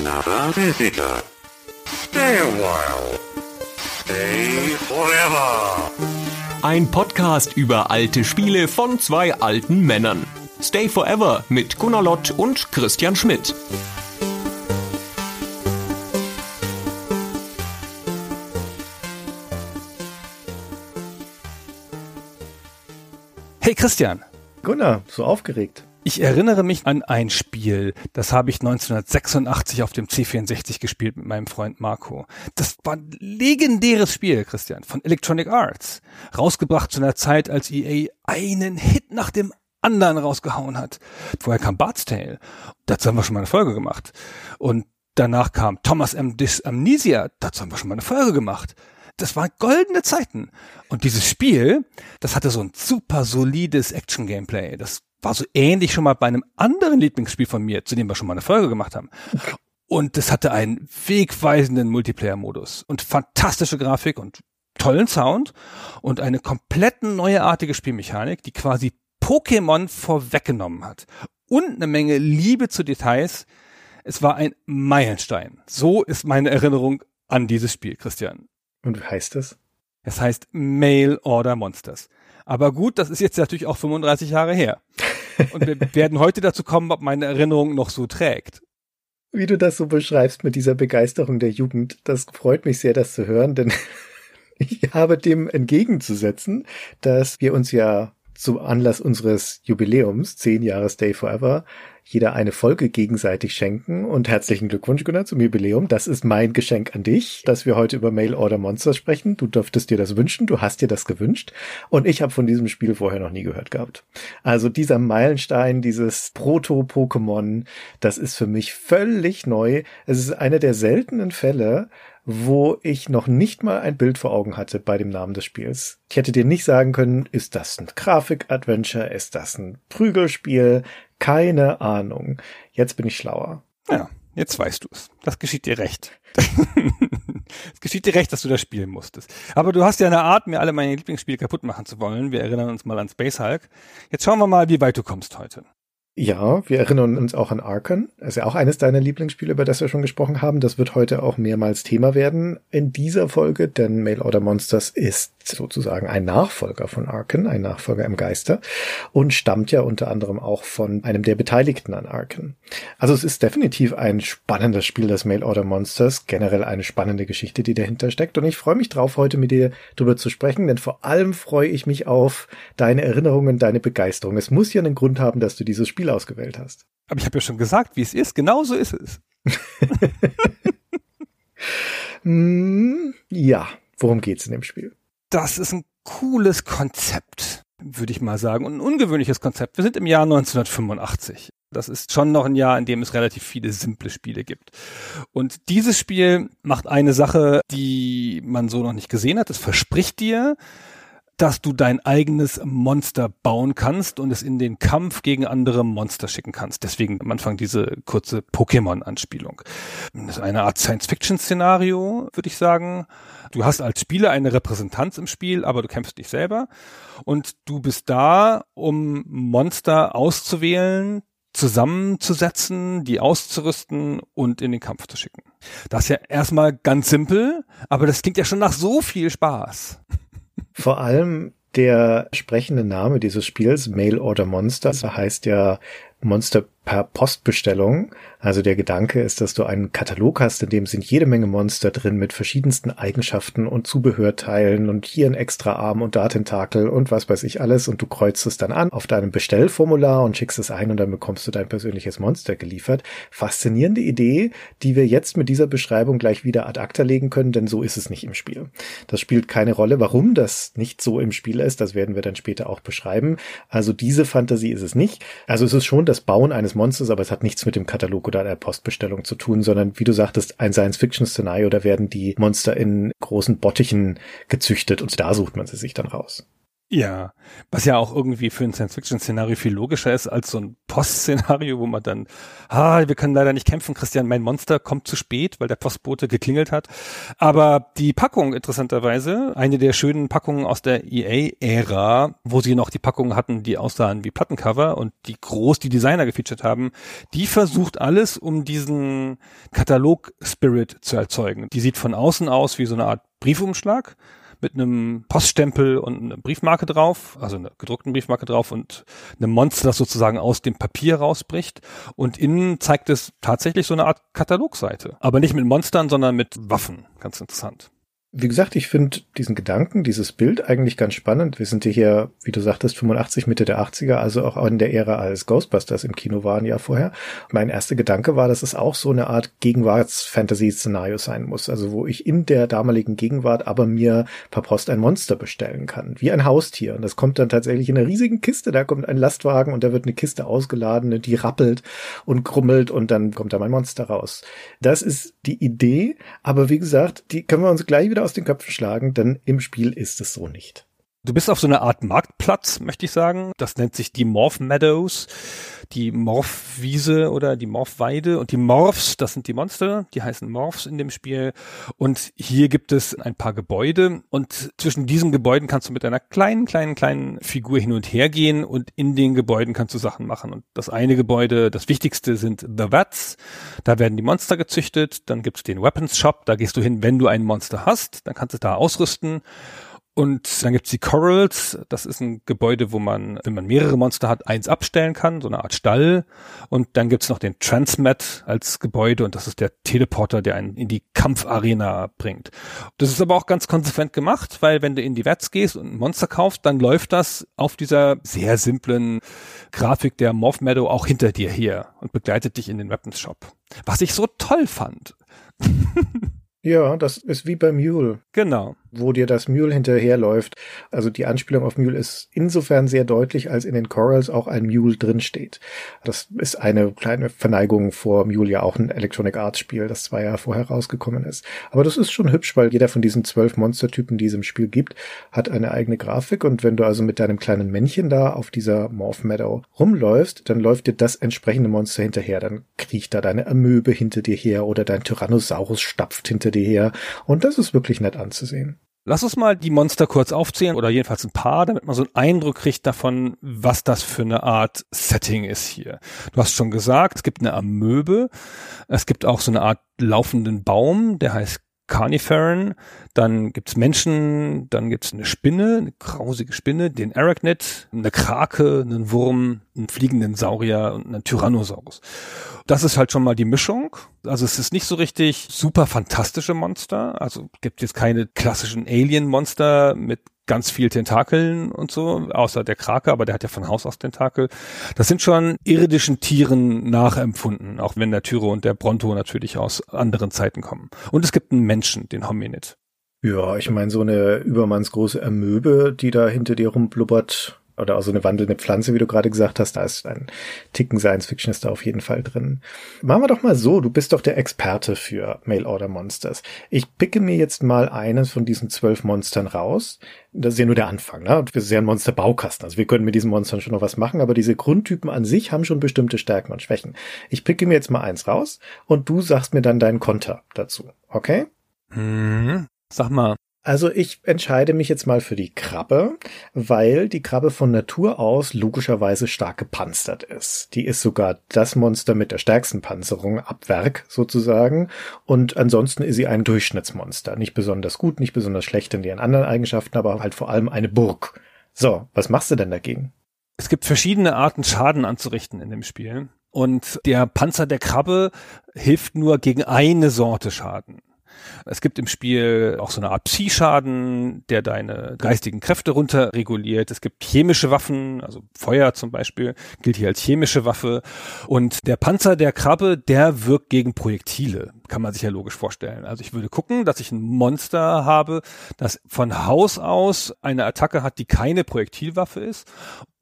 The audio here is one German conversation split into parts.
another visitor. Stay a while. Stay forever. Ein Podcast über alte Spiele von zwei alten Männern. Stay Forever mit Gunnar Lott und Christian Schmidt. Hey Christian. Gunnar, so aufgeregt. Ich erinnere mich an ein Spiel, das habe ich 1986 auf dem C64 gespielt mit meinem Freund Marco. Das war ein legendäres Spiel, Christian, von Electronic Arts. Rausgebracht zu einer Zeit, als EA einen Hit nach dem anderen rausgehauen hat. Vorher kam Bard's Tale. Dazu haben wir schon mal eine Folge gemacht. Und danach kam Thomas M. Dis Amnesia. Dazu haben wir schon mal eine Folge gemacht. Das waren goldene Zeiten. Und dieses Spiel, das hatte so ein super solides Action-Gameplay. Das war so ähnlich schon mal bei einem anderen Lieblingsspiel von mir, zu dem wir schon mal eine Folge gemacht haben. Und das hatte einen wegweisenden Multiplayer-Modus und fantastische Grafik und tollen Sound und eine komplett neuartige Spielmechanik, die quasi Pokémon vorweggenommen hat. Und eine Menge Liebe zu Details. Es war ein Meilenstein. So ist meine Erinnerung an dieses Spiel, Christian. Und wie heißt das? Es heißt Mail Order Monsters. Aber gut, das ist jetzt natürlich auch 35 Jahre her. Und wir werden heute dazu kommen, ob meine Erinnerung noch so trägt. Wie du das so beschreibst mit dieser Begeisterung der Jugend, das freut mich sehr, das zu hören, denn ich habe dem entgegenzusetzen, dass wir uns ja zum Anlass unseres Jubiläums, 10 Jahre Stay Forever, jeder eine Folge gegenseitig schenken. Und herzlichen Glückwunsch, Gunnar, zum Jubiläum. Das ist mein Geschenk an dich, dass wir heute über Mail Order Monsters sprechen. Du dürftest dir das wünschen, du hast dir das gewünscht. Und ich habe von diesem Spiel vorher noch nie gehört gehabt. Also dieser Meilenstein, dieses Proto-Pokémon, das ist für mich völlig neu. Es ist einer der seltenen Fälle, wo ich noch nicht mal ein Bild vor Augen hatte bei dem Namen des Spiels. Ich hätte dir nicht sagen können, ist das ein Grafik-Adventure, ist das ein Prügelspiel? Keine Ahnung. Jetzt bin ich schlauer. Ja, jetzt weißt du es. Das geschieht dir recht. Es geschieht dir recht, dass du das spielen musstest. Aber du hast ja eine Art, mir alle meine Lieblingsspiele kaputt machen zu wollen. Wir erinnern uns mal an Space Hulk. Jetzt schauen wir mal, wie weit du kommst heute. Ja, wir erinnern uns auch an Arkham. Das ist ja auch eines deiner Lieblingsspiele, über das wir schon gesprochen haben. Das wird heute auch mehrmals Thema werden in dieser Folge, denn Mail Order Monsters ist sozusagen ein Nachfolger von Arkham, ein Nachfolger im Geiste und stammt ja unter anderem auch von einem der Beteiligten an Arkham. Also es ist definitiv ein spannendes Spiel, das Mail Order Monsters, generell eine spannende Geschichte, die dahinter steckt, und ich freue mich drauf, heute mit dir drüber zu sprechen, denn vor allem freue ich mich auf deine Erinnerungen, deine Begeisterung. Es muss ja einen Grund haben, dass du dieses Spiel ausgewählt hast. Aber ich habe ja schon gesagt, wie es ist, genau so ist es. Ja, worum geht's in dem Spiel? Das ist ein cooles Konzept, würde ich mal sagen, und ein ungewöhnliches Konzept. Wir sind im Jahr 1985. Das ist schon noch ein Jahr, in dem es relativ viele simple Spiele gibt. Und dieses Spiel macht eine Sache, die man so noch nicht gesehen hat. Es verspricht dir, dass du dein eigenes Monster bauen kannst und es in den Kampf gegen andere Monster schicken kannst. Deswegen am Anfang diese kurze Pokémon-Anspielung. Das ist eine Art Science-Fiction-Szenario, würde ich sagen. Du hast als Spieler eine Repräsentanz im Spiel, aber du kämpfst nicht selber. Und du bist da, um Monster auszuwählen, zusammenzusetzen, die auszurüsten und in den Kampf zu schicken. Das ist ja erstmal ganz simpel, aber das klingt ja schon nach so viel Spaß. Vor allem der sprechende Name dieses Spiels, Mail Order Monsters, heißt ja Monster per Postbestellung. Also der Gedanke ist, dass du einen Katalog hast, in dem sind jede Menge Monster drin mit verschiedensten Eigenschaften und Zubehörteilen und hier ein extra Arm und da Tentakel und was weiß ich alles, und du kreuzt es dann an auf deinem Bestellformular und schickst es ein und dann bekommst du dein persönliches Monster geliefert. Faszinierende Idee, die wir jetzt mit dieser Beschreibung gleich wieder ad acta legen können, denn so ist es nicht im Spiel. Das spielt keine Rolle. Warum das nicht so im Spiel ist, das werden wir dann später auch beschreiben. Also diese Fantasie ist es nicht. Also es ist schon das Bauen eines Monsters, aber es hat nichts mit dem Katalog oder einer Postbestellung zu tun, sondern wie du sagtest, ein Science-Fiction-Szenario, da werden die Monster in großen Bottichen gezüchtet und da sucht man sie sich dann raus. Ja, was ja auch irgendwie für ein Science-Fiction-Szenario viel logischer ist als so ein Post-Szenario, wo man dann, wir können leider nicht kämpfen, Christian, mein Monster kommt zu spät, weil der Postbote geklingelt hat. Aber die Packung, interessanterweise, eine der schönen Packungen aus der EA-Ära, wo sie noch die Packungen hatten, die aussahen wie Plattencover und die groß die Designer gefeatured haben, die versucht alles, um diesen Katalog-Spirit zu erzeugen. Die sieht von außen aus wie so eine Art Briefumschlag, mit einem Poststempel und einer Briefmarke drauf, also einer gedruckten Briefmarke drauf und einem Monster, das sozusagen aus dem Papier rausbricht. Und innen zeigt es tatsächlich so eine Art Katalogseite. Aber nicht mit Monstern, sondern mit Waffen. Ganz interessant. Wie gesagt, ich finde diesen Gedanken, dieses Bild eigentlich ganz spannend. Wir sind hier, wie du sagtest, 85, Mitte der 80er, also auch in der Ära, als Ghostbusters im Kino waren, ja vorher. Mein erster Gedanke war, dass es auch so eine Art Gegenwarts-Fantasy-Szenario sein muss. Also wo ich in der damaligen Gegenwart aber mir per Post ein Monster bestellen kann, wie ein Haustier. Und das kommt dann tatsächlich in einer riesigen Kiste. Da kommt ein Lastwagen und da wird eine Kiste ausgeladen, die rappelt und grummelt und dann kommt da mein Monster raus. Das ist die Idee, aber wie gesagt, die können wir uns gleich wieder aus den Köpfen schlagen, denn im Spiel ist es so nicht. Du bist auf so einer Art Marktplatz, möchte ich sagen. Das nennt sich die Morph Meadows, die Morphwiese oder die Morphweide. Und die Morphs, das sind die Monster, die heißen Morphs in dem Spiel. Und hier gibt es ein paar Gebäude. Und zwischen diesen Gebäuden kannst du mit einer kleinen Figur hin und her gehen. Und in den Gebäuden kannst du Sachen machen. Und das eine Gebäude, das wichtigste, sind The Vats. Da werden die Monster gezüchtet. Dann gibt es den Weapons Shop. Da gehst du hin, wenn du ein Monster hast. Dann kannst du es da ausrüsten. Und dann gibt's die Corrals, das ist ein Gebäude, wo man, wenn man mehrere Monster hat, eins abstellen kann, so eine Art Stall. Und dann gibt's noch den Transmat als Gebäude und das ist der Teleporter, der einen in die Kampfarena bringt. Das ist aber auch ganz konsequent gemacht, weil wenn du in die Werts gehst und ein Monster kaufst, dann läuft das auf dieser sehr simplen Grafik der Morph Meadow auch hinter dir her und begleitet dich in den Weapons Shop. Was ich so toll fand. Ja, das ist wie bei M.U.L.E. Genau. Wo dir das M.U.L.E. hinterherläuft. Also die Anspielung auf M.U.L.E. ist insofern sehr deutlich, als in den Corals auch ein M.U.L.E. drinsteht. Das ist eine kleine Verneigung vor M.U.L.E., ja auch ein Electronic Arts Spiel, das 2 Jahre vorher rausgekommen ist. Aber das ist schon hübsch, weil jeder von diesen 12 Monstertypen, die es im Spiel gibt, hat eine eigene Grafik. Und wenn du also mit deinem kleinen Männchen da auf dieser Morph Meadow rumläufst, dann läuft dir das entsprechende Monster hinterher. Dann kriecht da deine Amöbe hinter dir her oder dein Tyrannosaurus stapft hinter dir her. Und das ist wirklich nett anzusehen. Lass uns mal die Monster kurz aufzählen oder jedenfalls ein paar, damit man so einen Eindruck kriegt davon, was das für eine Art Setting ist hier. Du hast schon gesagt, es gibt eine Amöbe, es gibt auch so eine Art laufenden Baum, der heißt Carniferon, dann gibt's Menschen, dann gibt's eine Spinne, eine grausige Spinne, den Arachnet, eine Krake, einen Wurm, einen fliegenden Saurier und einen Tyrannosaurus. Das ist halt schon mal die Mischung. Also es ist nicht so richtig super fantastische Monster, also gibt jetzt keine klassischen Alien-Monster mit ganz viel Tentakeln und so, außer der Krake, aber der hat ja von Haus aus Tentakel. Das sind schon irdischen Tieren nachempfunden, auch wenn der Tyro und der Bronto natürlich aus anderen Zeiten kommen. Und es gibt einen Menschen, den Hominid. Ja, ich meine, so eine übermannsgroße Amöbe, die da hinter dir rumblubbert, oder auch so eine wandelnde Pflanze, wie du gerade gesagt hast, da ist ein Ticken Science-Fiction ist da auf jeden Fall drin. Machen wir doch mal so, du bist doch der Experte für Mail Order Monsters. Ich picke mir jetzt mal eines von diesen 12 Monstern raus. Das ist ja nur der Anfang, ne? Das ist ja ein Monsterbaukasten. Also wir können mit diesen Monstern schon noch was machen, aber diese Grundtypen an sich haben schon bestimmte Stärken und Schwächen. Ich picke mir jetzt mal eins raus und du sagst mir dann deinen Konter dazu, okay? Sag mal. Also ich entscheide mich jetzt mal für die Krabbe, weil die Krabbe von Natur aus logischerweise stark gepanzert ist. Die ist sogar das Monster mit der stärksten Panzerung ab Werk sozusagen. Und ansonsten ist sie ein Durchschnittsmonster. Nicht besonders gut, nicht besonders schlecht in ihren anderen Eigenschaften, aber halt vor allem eine Burg. So, was machst du denn dagegen? Es gibt verschiedene Arten, Schaden anzurichten in dem Spiel. Und der Panzer der Krabbe hilft nur gegen eine Sorte Schaden. Es gibt im Spiel auch so eine Art Psi-Schaden, der deine geistigen Kräfte runterreguliert. Es gibt chemische Waffen, also Feuer zum Beispiel, gilt hier als chemische Waffe. Und der Panzer der Krabbe, der wirkt gegen Projektile, kann man sich ja logisch vorstellen. Also ich würde gucken, dass ich ein Monster habe, das von Haus aus eine Attacke hat, die keine Projektilwaffe ist.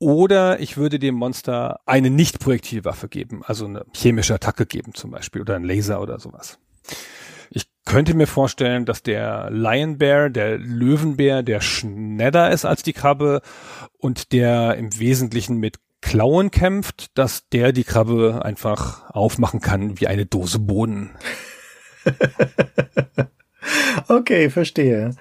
Oder ich würde dem Monster eine Nicht-Projektilwaffe geben, also eine chemische Attacke geben zum Beispiel oder einen Laser oder sowas. könnte mir vorstellen, dass der Lion Bear, der Löwenbär, der schneller ist als die Krabbe und der im Wesentlichen mit Klauen kämpft, dass der die Krabbe einfach aufmachen kann wie eine Dose Bohnen. Okay, verstehe.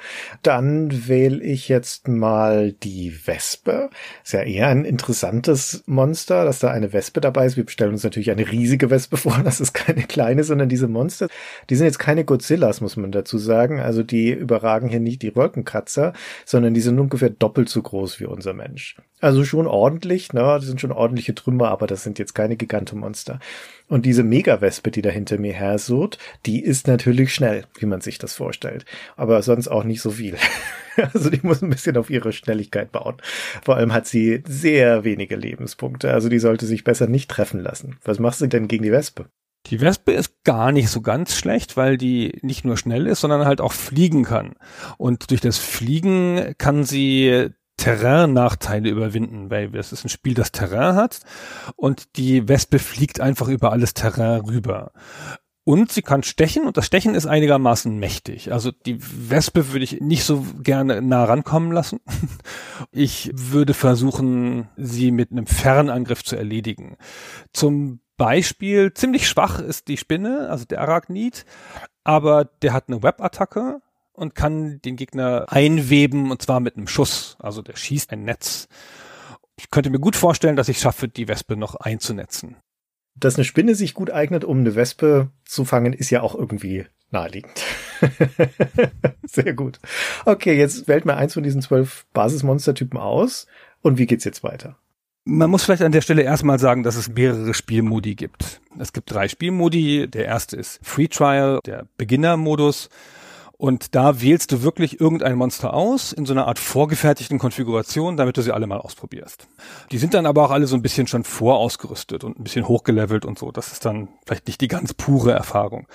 Dann wähle ich jetzt mal die Wespe. Ist ja eher ein interessantes Monster, dass da eine Wespe dabei ist. Wir bestellen uns natürlich eine riesige Wespe vor. Das ist keine kleine, sondern diese Monster. Die sind jetzt keine Godzillas, muss man dazu sagen. Also die überragen hier nicht die Wolkenkratzer, sondern die sind ungefähr doppelt so groß wie unser Mensch. Also schon ordentlich, ne? Das sind schon ordentliche Trümmer, aber das sind jetzt keine Gigantomonster. Und diese Mega-Wespe, die da hinter mir hersurrt, die ist natürlich schnell, wie man sich das vorstellt. Aber sonst auch nicht so viel. Also die muss ein bisschen auf ihre Schnelligkeit bauen. Vor allem hat sie sehr wenige Lebenspunkte. Also die sollte sich besser nicht treffen lassen. Was machst du denn gegen die Wespe? Die Wespe ist gar nicht so ganz schlecht, weil die nicht nur schnell ist, sondern halt auch fliegen kann. Und durch das Fliegen kann sie Terrain-Nachteile überwinden, weil das ist ein Spiel, das Terrain hat und die Wespe fliegt einfach über alles Terrain rüber. Und sie kann stechen und das Stechen ist einigermaßen mächtig. Also die Wespe würde ich nicht so gerne nah rankommen lassen. Ich würde versuchen, sie mit einem Fernangriff zu erledigen. Zum Beispiel, ziemlich schwach ist die Spinne, also der Arachnid, aber der hat eine Web-Attacke und kann den Gegner einweben, und zwar mit einem Schuss. Also der schießt ein Netz. Ich könnte mir gut vorstellen, dass ich es schaffe, die Wespe noch einzunetzen. Dass eine Spinne sich gut eignet, um eine Wespe zu fangen, ist ja auch irgendwie naheliegend. Sehr gut. Okay, jetzt wählt mal eins von diesen 12 Basismonstertypen aus. Und wie geht's jetzt weiter? Man muss vielleicht an der Stelle erstmal sagen, dass es mehrere Spielmodi gibt. Es gibt 3 Spielmodi. Der erste ist Free Trial, der Beginner-Modus. Und da wählst du wirklich irgendein Monster aus in so einer Art vorgefertigten Konfiguration, damit du sie alle mal ausprobierst. Die sind dann aber auch alle so ein bisschen schon vorausgerüstet und ein bisschen hochgelevelt und so. Das ist dann vielleicht nicht die ganz pure Erfahrung.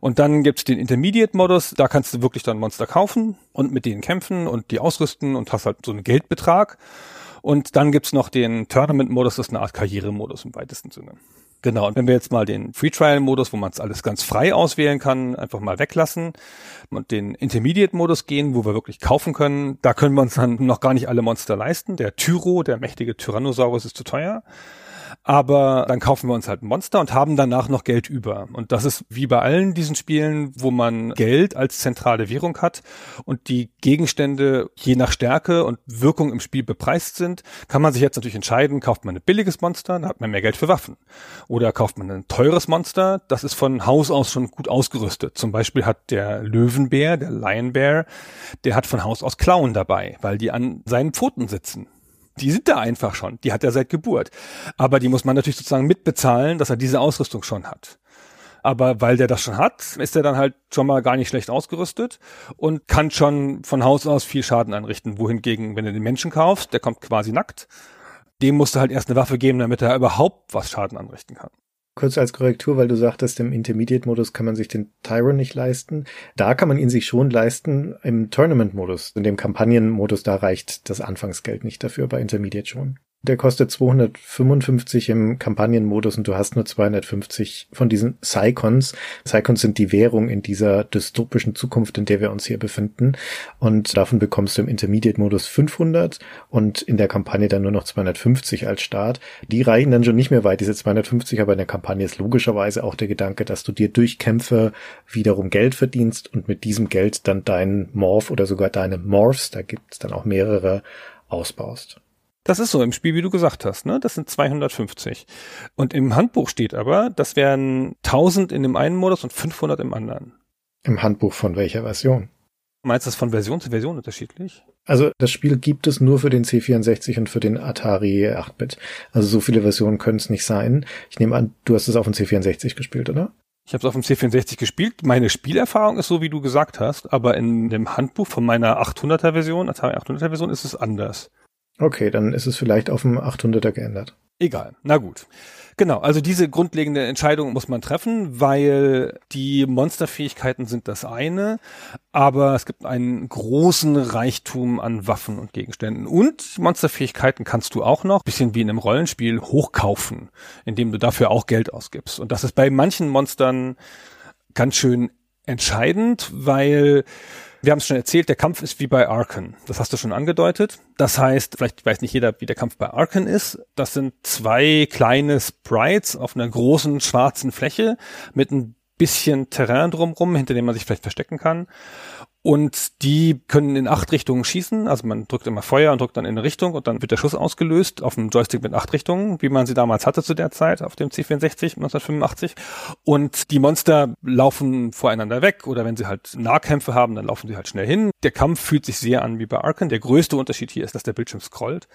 Und dann gibt's den Intermediate-Modus, da kannst du wirklich dann Monster kaufen und mit denen kämpfen und die ausrüsten und hast halt so einen Geldbetrag. Und dann gibt's noch den Tournament-Modus, das ist eine Art Karrieremodus im weitesten Sinne. Genau, und wenn wir jetzt mal den Free-Trial-Modus, wo man es alles ganz frei auswählen kann, einfach mal weglassen und den Intermediate-Modus gehen, wo wir wirklich kaufen können, da können wir uns dann noch gar nicht alle Monster leisten. Der Tyro, der mächtige Tyrannosaurus, ist zu teuer. Aber dann kaufen wir uns halt Monster und haben danach noch Geld über. Und das ist wie bei allen diesen Spielen, wo man Geld als zentrale Währung hat und die Gegenstände je nach Stärke und Wirkung im Spiel bepreist sind, kann man sich jetzt natürlich entscheiden, kauft man ein billiges Monster, dann hat man mehr Geld für Waffen. Oder kauft man ein teures Monster, das ist von Haus aus schon gut ausgerüstet. Zum Beispiel hat der Löwenbär, der Lion Bear, der hat von Haus aus Klauen dabei, weil die an seinen Pfoten sitzen. Die sind da einfach schon, die hat er seit Geburt. Aber die muss man natürlich sozusagen mitbezahlen, dass er diese Ausrüstung schon hat. Aber weil der das schon hat, ist er dann halt schon mal gar nicht schlecht ausgerüstet und kann schon von Haus aus viel Schaden anrichten. Wohingegen, wenn du den Menschen kaufst, der kommt quasi nackt, dem musst du halt erst eine Waffe geben, damit er überhaupt was Schaden anrichten kann. Kurz als Korrektur, weil du sagtest, im Intermediate-Modus kann man sich den Tyron nicht leisten. Da kann man ihn sich schon leisten im Tournament-Modus. In dem Kampagnen-Modus, da reicht das Anfangsgeld nicht dafür, bei Intermediate schon. Der kostet 255 im Kampagnenmodus und du hast nur 250 von diesen Psycons. Psycons sind die Währung in dieser dystopischen Zukunft, in der wir uns hier befinden. Und davon bekommst du im Intermediate-Modus 500 und in der Kampagne dann nur noch 250 als Start. Die reichen dann schon nicht mehr weit, diese 250, aber in der Kampagne ist logischerweise auch der Gedanke, dass du dir durch Kämpfe wiederum Geld verdienst und mit diesem Geld dann deinen Morph oder sogar deine Morphs, da gibt's dann auch mehrere, ausbaust. Das ist so im Spiel, wie du gesagt hast, ne? Das sind 250. Und im Handbuch steht aber, das wären 1000 in dem einen Modus und 500 im anderen. Im Handbuch von welcher Version? Meinst du das von Version zu Version unterschiedlich? Also das Spiel gibt es nur für den C64 und für den Atari 8-Bit. Also so viele Versionen können es nicht sein. Ich nehme an, du hast es auf dem C64 gespielt, oder? Ich habe es auf dem C64 gespielt. Meine Spielerfahrung ist so, wie du gesagt hast. Aber in dem Handbuch von meiner 800er-Version, Atari 800er-Version, ist es anders. Okay, dann ist es vielleicht auf dem 800er geändert. Egal, na gut. Genau, also diese grundlegende Entscheidung muss man treffen, weil die Monsterfähigkeiten sind das eine, aber es gibt einen großen Reichtum an Waffen und Gegenständen. Und Monsterfähigkeiten kannst du auch noch, bisschen wie in einem Rollenspiel, hochkaufen, indem du dafür auch Geld ausgibst. Und das ist bei manchen Monstern ganz schön entscheidend, weil, wir haben es schon erzählt, der Kampf ist wie bei Arkham. Das hast du schon angedeutet. Das heißt, vielleicht weiß nicht jeder, wie der Kampf bei Arkham ist. Das sind zwei kleine Sprites auf einer großen schwarzen Fläche mit ein bisschen Terrain drumrum, hinter dem man sich vielleicht verstecken kann. Und die können in 8 Richtungen schießen. Also man drückt immer Feuer und drückt dann in eine Richtung und dann wird der Schuss ausgelöst auf dem Joystick mit 8 Richtungen, wie man sie damals hatte zu der Zeit auf dem C64 1985. Und die Monster laufen voreinander weg oder wenn sie halt Nahkämpfe haben, dann laufen sie halt schnell hin. Der Kampf fühlt sich sehr an wie bei Arkham. Der größte Unterschied hier ist, dass der Bildschirm scrollt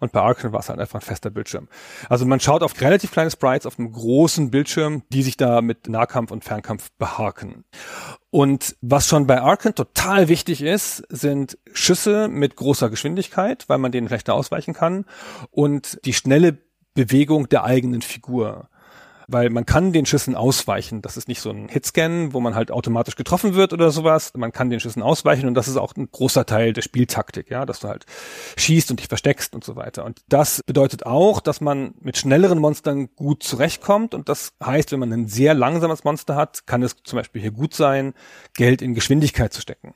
und bei Arkham war es halt einfach ein fester Bildschirm. Also man schaut auf relativ kleine Sprites auf einem großen Bildschirm, die sich da mit Nahkampf und Fernkampf behaken. Und was schon bei Arkham total wichtig ist, sind Schüsse mit großer Geschwindigkeit, weil man denen schlechter ausweichen kann und die schnelle Bewegung der eigenen Figur. Weil man kann den Schüssen ausweichen. Das ist nicht so ein Hitscan, wo man halt automatisch getroffen wird oder sowas. Man kann den Schüssen ausweichen und das ist auch ein großer Teil der Spieltaktik, ja, dass du halt schießt und dich versteckst und so weiter. Und das bedeutet auch, dass man mit schnelleren Monstern gut zurechtkommt und das heißt, wenn man ein sehr langsames Monster hat, kann es zum Beispiel hier gut sein, Geld in Geschwindigkeit zu stecken.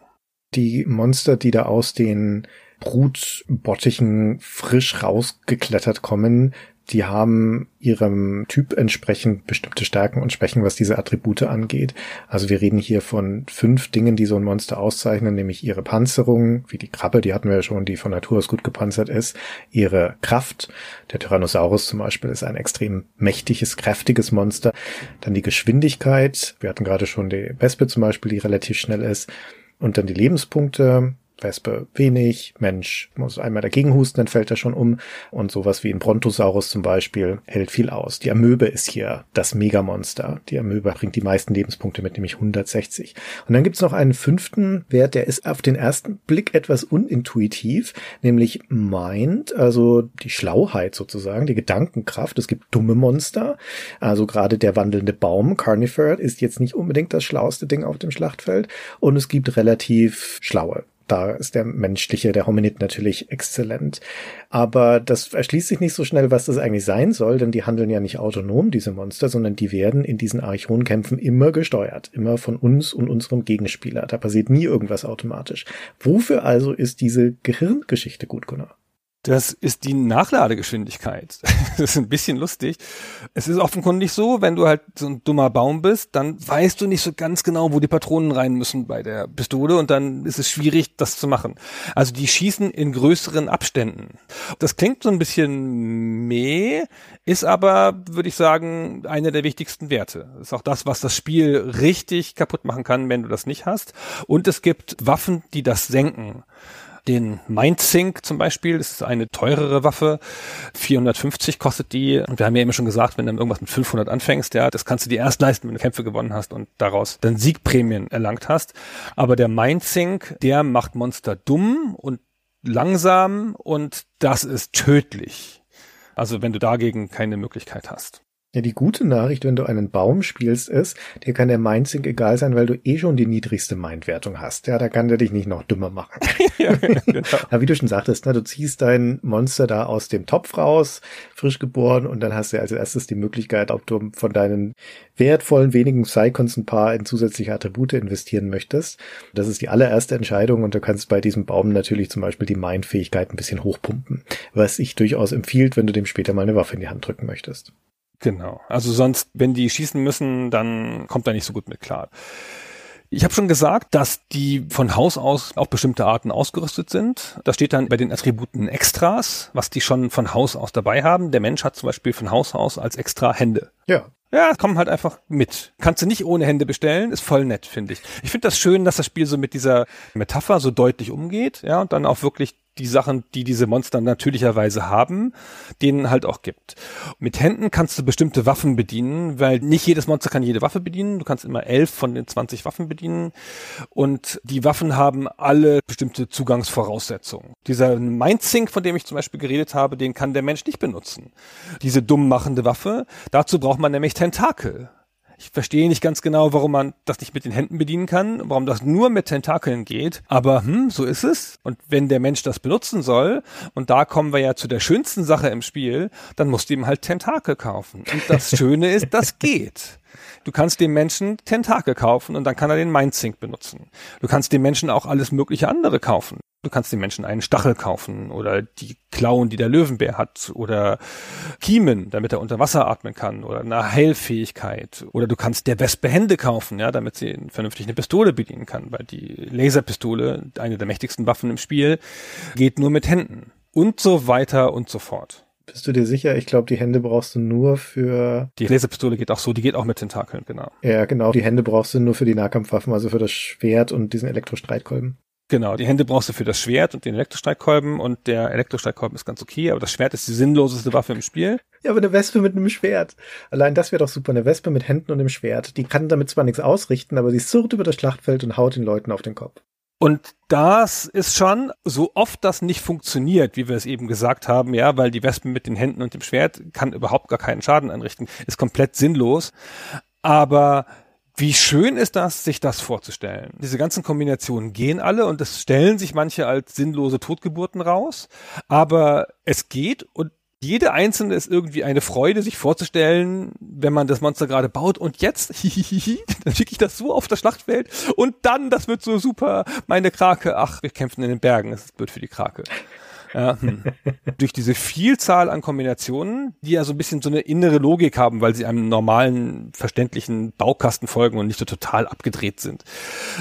Die Monster, die da aus den Brutbottichen frisch rausgeklettert kommen, die haben ihrem Typ entsprechend bestimmte Stärken und Schwächen, was diese Attribute angeht. Also wir reden hier von 5 Dingen, die so ein Monster auszeichnen, nämlich ihre Panzerung, wie die Krabbe, die hatten wir ja schon, die von Natur aus gut gepanzert ist, ihre Kraft. Der Tyrannosaurus zum Beispiel ist ein extrem mächtiges, kräftiges Monster. Dann die Geschwindigkeit, wir hatten gerade schon die Wespe zum Beispiel, die relativ schnell ist. Und dann die Lebenspunkte. Wespe wenig, Mensch muss einmal dagegen husten, dann fällt er schon um. Und sowas wie ein Brontosaurus zum Beispiel hält viel aus. Die Amöbe ist hier das Megamonster. Die Amöbe bringt die meisten Lebenspunkte mit, nämlich 160. Und dann gibt's noch einen 5. Wert, der ist auf den ersten Blick etwas unintuitiv, nämlich Mind, also die Schlauheit sozusagen, die Gedankenkraft. Es gibt dumme Monster, also gerade der wandelnde Baum, Carnifer, ist jetzt nicht unbedingt das schlauste Ding auf dem Schlachtfeld. Und es gibt relativ schlaue. Da ist der menschliche, der Hominid natürlich exzellent. Aber das erschließt sich nicht so schnell, was das eigentlich sein soll, denn die handeln ja nicht autonom, diese Monster, sondern die werden in diesen Archonkämpfen immer gesteuert. Immer von uns und unserem Gegenspieler. Da passiert nie irgendwas automatisch. Wofür also ist diese Gehirngeschichte gut, Gunnar? Das ist die Nachladegeschwindigkeit. Das ist ein bisschen lustig. Es ist offenkundig so, wenn du halt so ein dummer Baum bist, dann weißt du nicht so ganz genau, wo die Patronen rein müssen bei der Pistole und dann ist es schwierig, das zu machen. Also die schießen in größeren Abständen. Das klingt so ein bisschen meh, ist aber, würde ich sagen, einer der wichtigsten Werte. Ist auch das, was das Spiel richtig kaputt machen kann, wenn du das nicht hast. Und es gibt Waffen, die das senken. Den Mindsync zum Beispiel, das ist eine teurere Waffe, 450 kostet die. Und wir haben ja immer schon gesagt, wenn du irgendwas mit 500 anfängst, ja, das kannst du dir erst leisten, wenn du Kämpfe gewonnen hast und daraus dann Siegprämien erlangt hast. Aber der Mindsync, der macht Monster dumm und langsam und das ist tödlich. Also wenn du dagegen keine Möglichkeit hast. Ja, die gute Nachricht, wenn du einen Baum spielst, ist, dir kann der Mindsync egal sein, weil du eh schon die niedrigste Mindwertung hast. Ja, da kann der dich nicht noch dümmer machen. Ja, genau. Ja, wie du schon sagtest, ne, du ziehst dein Monster da aus dem Topf raus, frisch geboren, und dann hast du als erstes die Möglichkeit, ob du von deinen wertvollen wenigen Psycons ein paar in zusätzliche Attribute investieren möchtest. Das ist die allererste Entscheidung und du kannst bei diesem Baum natürlich zum Beispiel die Mindfähigkeit ein bisschen hochpumpen, was ich durchaus empfiehlt, wenn du dem später mal eine Waffe in die Hand drücken möchtest. Genau, also sonst, wenn die schießen müssen, dann kommt da nicht so gut mit klar. Ich habe schon gesagt, dass die von Haus aus auf bestimmte Arten ausgerüstet sind. Da steht dann bei den Attributen Extras, was die schon von Haus aus dabei haben. Der Mensch hat zum Beispiel von Haus aus als Extra Hände. Ja. Ja, kommen halt einfach mit. Kannst du nicht ohne Hände bestellen, ist voll nett, finde ich. Ich finde das schön, dass das Spiel so mit dieser Metapher so deutlich umgeht, ja, und dann auch wirklich die Sachen, die diese Monster natürlicherweise haben, denen halt auch gibt. Mit Händen kannst du bestimmte Waffen bedienen, weil nicht jedes Monster kann jede Waffe bedienen. Du kannst immer 11 von den 20 Waffen bedienen und die Waffen haben alle bestimmte Zugangsvoraussetzungen. Dieser Mindsync, von dem ich zum Beispiel geredet habe, den kann der Mensch nicht benutzen. Diese dumm machende Waffe, dazu braucht man nämlich Tentakel. Ich verstehe nicht ganz genau, warum man das nicht mit den Händen bedienen kann, warum das nur mit Tentakeln geht, aber so ist es. Und wenn der Mensch das benutzen soll, und da kommen wir ja zu der schönsten Sache im Spiel, dann musst du ihm halt Tentakel kaufen. Und das Schöne ist, das geht. Du kannst dem Menschen Tentakel kaufen und dann kann er den Mindsync benutzen. Du kannst dem Menschen auch alles mögliche andere kaufen. Du kannst dem Menschen einen Stachel kaufen oder die Klauen, die der Löwenbär hat oder Kiemen, damit er unter Wasser atmen kann oder eine Heilfähigkeit. Oder du kannst der Wespe Hände kaufen, ja, damit sie vernünftig eine Pistole bedienen kann, weil die Laserpistole, eine der mächtigsten Waffen im Spiel, geht nur mit Händen und so weiter und so fort. Bist du dir sicher? Ich glaube, die Hände brauchst du nur für... Die Laserpistole geht auch so, die geht auch mit Tentakeln, genau. Ja, genau. Die Hände brauchst du nur für die Nahkampfwaffen, also für das Schwert und diesen Elektrostreitkolben. Genau, die Hände brauchst du für das Schwert und den Elektrostreitkolben und der Elektrostreitkolben ist ganz okay, aber das Schwert ist die sinnloseste Waffe im Spiel. Ja, aber eine Wespe mit einem Schwert. Allein das wäre doch super, eine Wespe mit Händen und einem Schwert. Die kann damit zwar nichts ausrichten, aber sie surrt über das Schlachtfeld und haut den Leuten auf den Kopf. Und das ist schon, so oft das nicht funktioniert, wie wir es eben gesagt haben, ja, weil die Wespe mit den Händen und dem Schwert kann überhaupt gar keinen Schaden anrichten, ist komplett sinnlos, aber wie schön ist das, sich das vorzustellen. Diese ganzen Kombinationen gehen alle und es stellen sich manche als sinnlose Totgeburten raus, aber es geht und jede einzelne ist irgendwie eine Freude, sich vorzustellen, wenn man das Monster gerade baut und jetzt, dann schicke ich das so auf das Schlachtfeld und dann, das wird so super, meine Krake, ach, wir kämpfen in den Bergen, das ist blöd für die Krake. Ja, Durch diese Vielzahl an Kombinationen, die ja so ein bisschen so eine innere Logik haben, weil sie einem normalen, verständlichen Baukasten folgen und nicht so total abgedreht sind,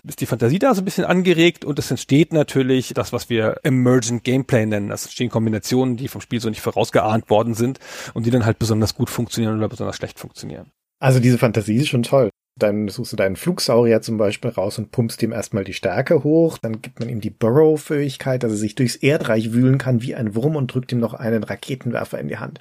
ist die Fantasie da so ein bisschen angeregt und es entsteht natürlich das, was wir Emergent Gameplay nennen. Das entstehen Kombinationen, die vom Spiel so nicht vorausgeahnt worden sind und die dann halt besonders gut funktionieren oder besonders schlecht funktionieren. Also diese Fantasie ist schon toll. Dann suchst du deinen Flugsaurier zum Beispiel raus und pumpst ihm erstmal die Stärke hoch. Dann gibt man ihm die Burrow-Fähigkeit, dass er sich durchs Erdreich wühlen kann wie ein Wurm und drückt ihm noch einen Raketenwerfer in die Hand.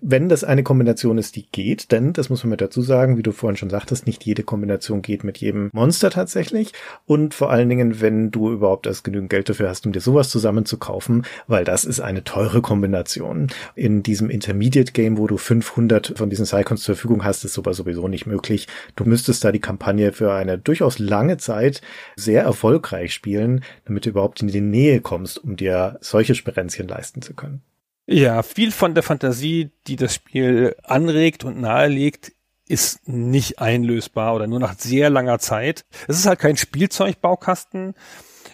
Wenn das eine Kombination ist, die geht, denn, das muss man mit dazu sagen, wie du vorhin schon sagtest, nicht jede Kombination geht mit jedem Monster tatsächlich. Und vor allen Dingen, wenn du überhaupt erst genügend Geld dafür hast, um dir sowas zusammenzukaufen, weil das ist eine teure Kombination. In diesem Intermediate-Game, wo du 500 von diesen Cycons zur Verfügung hast, ist sowas sowieso nicht möglich. Du müsstest da die Kampagne für eine durchaus lange Zeit sehr erfolgreich spielen, damit du überhaupt in die Nähe kommst, um dir solche Sperenzchen leisten zu können. Ja, viel von der Fantasie, die das Spiel anregt und nahelegt, ist nicht einlösbar oder nur nach sehr langer Zeit. Es ist halt kein Spielzeugbaukasten.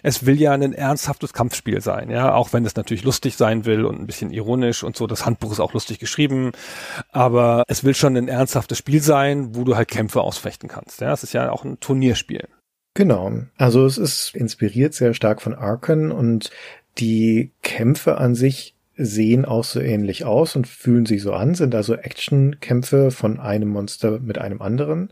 Es will ja ein ernsthaftes Kampfspiel sein, ja, auch wenn es natürlich lustig sein will und ein bisschen ironisch und so. Das Handbuch ist auch lustig geschrieben, aber es will schon ein ernsthaftes Spiel sein, wo du halt Kämpfe ausfechten kannst. Ja, es ist ja auch ein Turnierspiel. Genau. Also es ist inspiriert sehr stark von Arkham und die Kämpfe an sich sehen auch so ähnlich aus und fühlen sich so an, sind also Actionkämpfe von einem Monster mit einem anderen.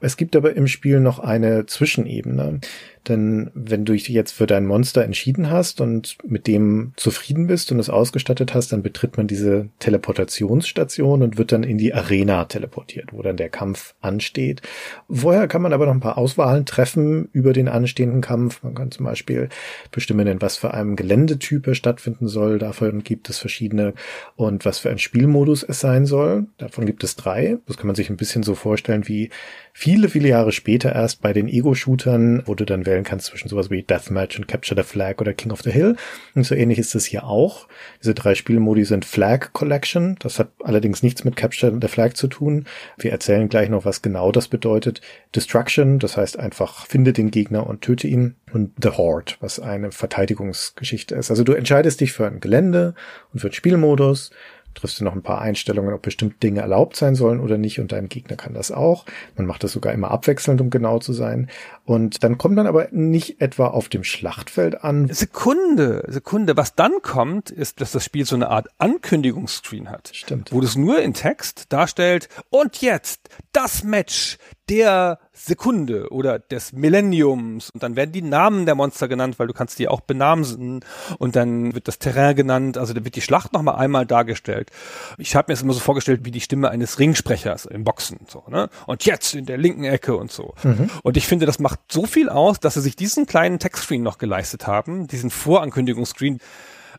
Es gibt aber im Spiel noch eine Zwischenebene, denn wenn du dich jetzt für dein Monster entschieden hast und mit dem zufrieden bist und es ausgestattet hast, dann betritt man diese Teleportationsstation und wird dann in die Arena teleportiert, wo dann der Kampf ansteht. Vorher kann man aber noch ein paar Auswahlen treffen über den anstehenden Kampf. Man kann zum Beispiel bestimmen, in was für einem Geländetyp er stattfinden soll. Davon gibt es verschiedene und was für ein Spielmodus es sein soll. Davon gibt es 3. Das kann man sich ein bisschen so vorstellen wie viele Jahre später erst bei den Ego-Shootern, wo du dann wählen kannst zwischen sowas wie Deathmatch und Capture the Flag oder King of the Hill. Und so ähnlich ist das hier auch. Diese 3 Spielmodi sind Flag Collection. Das hat allerdings nichts mit Capture the Flag zu tun. Wir erzählen gleich noch, was genau das bedeutet. Destruction, das heißt einfach, finde den Gegner und töte ihn. Und The Horde, was eine Verteidigungsgeschichte ist. Also du entscheidest dich für ein Gelände und für einen Spielmodus. Triffst du noch ein paar Einstellungen, ob bestimmte Dinge erlaubt sein sollen oder nicht und dein Gegner kann das auch. Man macht das sogar immer abwechselnd, um genau zu sein. Und dann kommt man aber nicht etwa auf dem Schlachtfeld an. Sekunde. Was dann kommt, ist, dass das Spiel so eine Art Ankündigungsscreen hat. Stimmt. Wo das nur in Text darstellt, und jetzt das Match der Sekunde oder des Millenniums und dann werden die Namen der Monster genannt, weil du kannst die auch benamsen und dann wird das Terrain genannt, also da wird die Schlacht nochmal einmal dargestellt. Ich habe mir das immer so vorgestellt wie die Stimme eines Ringsprechers im Boxen und so, ne? Und jetzt in der linken Ecke und so. Mhm. Und ich finde, das macht so viel aus, dass sie sich diesen kleinen Textscreen noch geleistet haben, diesen Vorankündigungsscreen.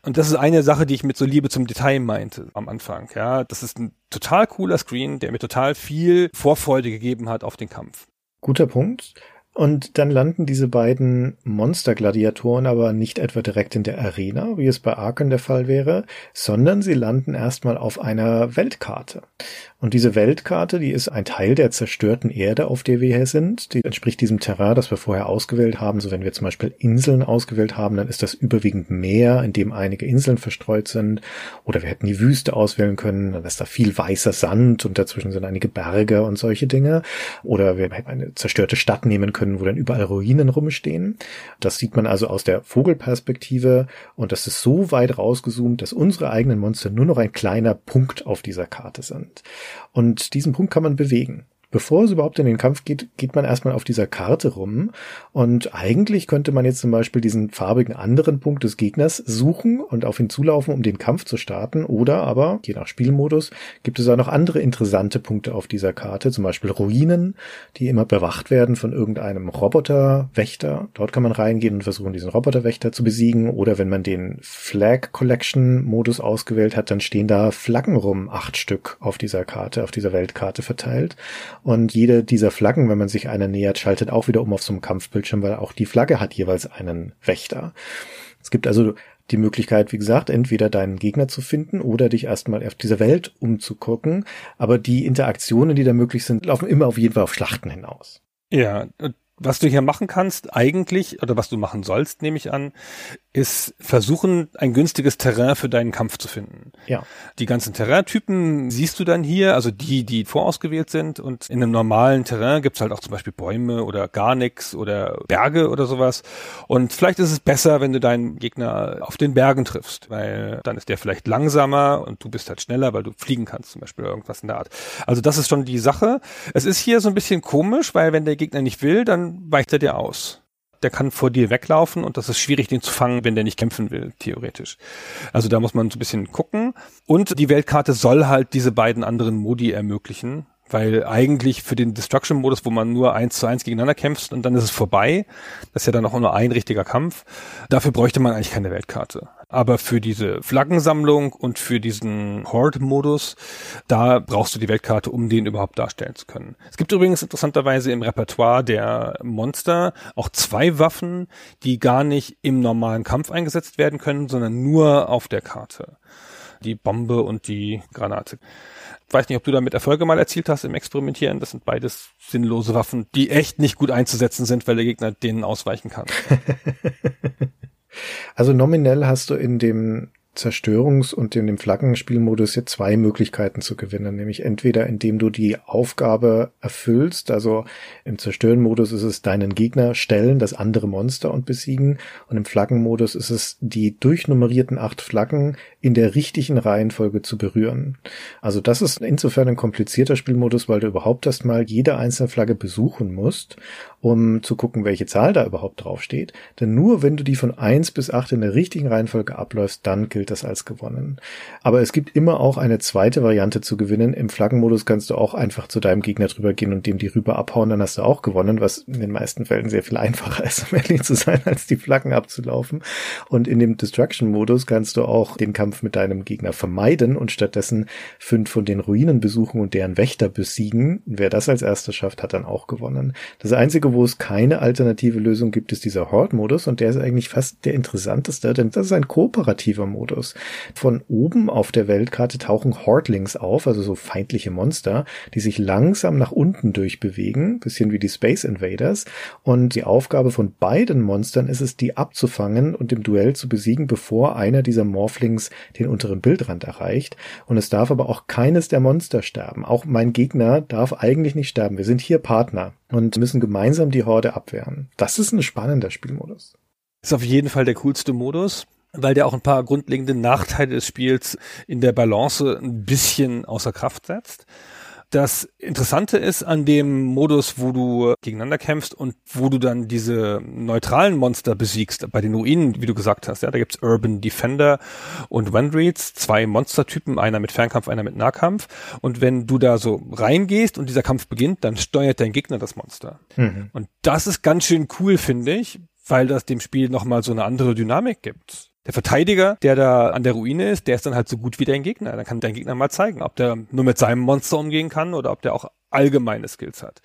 Und das ist eine Sache, die ich mit so Liebe zum Detail meinte am Anfang. Ja, das ist ein total cooler Screen, der mir total viel Vorfreude gegeben hat auf den Kampf. Guter Punkt. Und dann landen diese beiden Monstergladiatoren aber nicht etwa direkt in der Arena, wie es bei Arkham der Fall wäre, sondern sie landen erstmal auf einer Weltkarte. Und diese Weltkarte, die ist ein Teil der zerstörten Erde, auf der wir hier sind. Die entspricht diesem Terrain, das wir vorher ausgewählt haben. So, wenn wir zum Beispiel Inseln ausgewählt haben, dann ist das überwiegend Meer, in dem einige Inseln verstreut sind. Oder wir hätten die Wüste auswählen können, dann ist da viel weißer Sand und dazwischen sind einige Berge und solche Dinge. Oder wir hätten eine zerstörte Stadt nehmen können, wo dann überall Ruinen rumstehen. Das sieht man also aus der Vogelperspektive. Und das ist so weit rausgezoomt, dass unsere eigenen Monster nur noch ein kleiner Punkt auf dieser Karte sind. Und diesen Punkt kann man bewegen. Bevor es überhaupt in den Kampf geht, geht man erstmal auf dieser Karte rum. Und eigentlich könnte man jetzt zum Beispiel diesen farbigen anderen Punkt des Gegners suchen und auf ihn zulaufen, um den Kampf zu starten. Oder aber, je nach Spielmodus, gibt es auch noch andere interessante Punkte auf dieser Karte. Zum Beispiel Ruinen, die immer bewacht werden von irgendeinem Roboterwächter. Dort kann man reingehen und versuchen, diesen Roboterwächter zu besiegen. Oder wenn man den Flag Collection Modus ausgewählt hat, dann stehen da Flaggen rum, 8 Stück auf dieser Karte, auf dieser Weltkarte verteilt. Und jede dieser Flaggen, wenn man sich einer nähert, schaltet auch wieder um auf so einem Kampfbildschirm, weil auch die Flagge hat jeweils einen Wächter. Es gibt also die Möglichkeit, wie gesagt, entweder deinen Gegner zu finden oder dich erstmal auf dieser Welt umzugucken. Aber die Interaktionen, die da möglich sind, laufen immer auf jeden Fall auf Schlachten hinaus. Ja, was du hier machen kannst eigentlich, oder was du machen sollst, nehme ich an, ist versuchen, ein günstiges Terrain für deinen Kampf zu finden. Ja. Die ganzen Terraintypen siehst du dann hier, also die vorausgewählt sind, und in einem normalen Terrain gibt's halt auch zum Beispiel Bäume oder gar nichts oder Berge oder sowas. Und vielleicht ist es besser, wenn du deinen Gegner auf den Bergen triffst, weil dann ist der vielleicht langsamer und du bist halt schneller, weil du fliegen kannst zum Beispiel oder irgendwas in der Art. Also das ist schon die Sache. Es ist hier so ein bisschen komisch, weil wenn der Gegner nicht will, dann weicht er dir aus. Der kann vor dir weglaufen und das ist schwierig, den zu fangen, wenn der nicht kämpfen will, theoretisch. Also da muss man so ein bisschen gucken. Und die Weltkarte soll halt diese beiden anderen Modi ermöglichen, weil eigentlich für den Destruction-Modus, wo man nur 1:1 gegeneinander kämpft und dann ist es vorbei, das ist ja dann auch nur ein richtiger Kampf, dafür bräuchte man eigentlich keine Weltkarte. Aber für diese Flaggensammlung und für diesen Horde-Modus, da brauchst du die Weltkarte, um den überhaupt darstellen zu können. Es gibt übrigens interessanterweise im Repertoire der Monster auch 2 Waffen, die gar nicht im normalen Kampf eingesetzt werden können, sondern nur auf der Karte. Die Bombe und die Granate. Ich weiß nicht, ob du damit Erfolge mal erzielt hast im Experimentieren. Das sind beides sinnlose Waffen, die echt nicht gut einzusetzen sind, weil der Gegner denen ausweichen kann. Also nominell hast du in dem Zerstörungs- und in dem Flaggenspielmodus jetzt 2 Möglichkeiten zu gewinnen, nämlich entweder indem du die Aufgabe erfüllst, also im Zerstören-Modus ist es deinen Gegner stellen, das andere Monster und besiegen, und im Flaggenmodus ist es die durchnummerierten 8 Flaggen in der richtigen Reihenfolge zu berühren. Also das ist insofern ein komplizierter Spielmodus, weil du überhaupt erstmal jede einzelne Flagge besuchen musst, um zu gucken, welche Zahl da überhaupt draufsteht, denn nur wenn du die von 1 bis 8 in der richtigen Reihenfolge abläufst, dann gilt das als gewonnen. Aber es gibt immer auch eine zweite Variante zu gewinnen. Im Flaggenmodus kannst du auch einfach zu deinem Gegner drüber gehen und dem die rüber abhauen, dann hast du auch gewonnen, was in den meisten Fällen sehr viel einfacher ist, um ehrlich zu sein, als die Flaggen abzulaufen. Und in dem Destruction-Modus kannst du auch den Kampf mit deinem Gegner vermeiden und stattdessen 5 von den Ruinen besuchen und deren Wächter besiegen. Wer das als Erster schafft, hat dann auch gewonnen. Das Einzige, wo es keine alternative Lösung gibt, ist dieser Horde-Modus, und der ist eigentlich fast der interessanteste, denn das ist ein kooperativer Modus. Von oben auf der Weltkarte tauchen Hortlings auf, also so feindliche Monster, die sich langsam nach unten durchbewegen, bisschen wie die Space Invaders, und die Aufgabe von beiden Monstern ist es, die abzufangen und im Duell zu besiegen, bevor einer dieser Morphlings den unteren Bildrand erreicht, und es darf aber auch keines der Monster sterben. Auch mein Gegner darf eigentlich nicht sterben. Wir sind hier Partner und müssen gemeinsam die Horde abwehren. Das ist ein spannender Spielmodus. Ist auf jeden Fall der coolste Modus, weil der auch ein paar grundlegende Nachteile des Spiels in der Balance ein bisschen außer Kraft setzt. Das Interessante ist an dem Modus, wo du gegeneinander kämpfst und wo du dann diese neutralen Monster besiegst, bei den Ruinen, wie du gesagt hast, ja, da gibt's Urban Defender und Wendreads, 2 Monstertypen, einer mit Fernkampf, einer mit Nahkampf, und wenn du da so reingehst und dieser Kampf beginnt, dann steuert dein Gegner das Monster. Mhm. Und das ist ganz schön cool, finde ich, weil das dem Spiel nochmal so eine andere Dynamik gibt. Der Verteidiger, der da an der Ruine ist, der ist dann halt so gut wie dein Gegner. Dann kann dein Gegner mal zeigen, ob der nur mit seinem Monster umgehen kann oder ob der auch allgemeine Skills hat.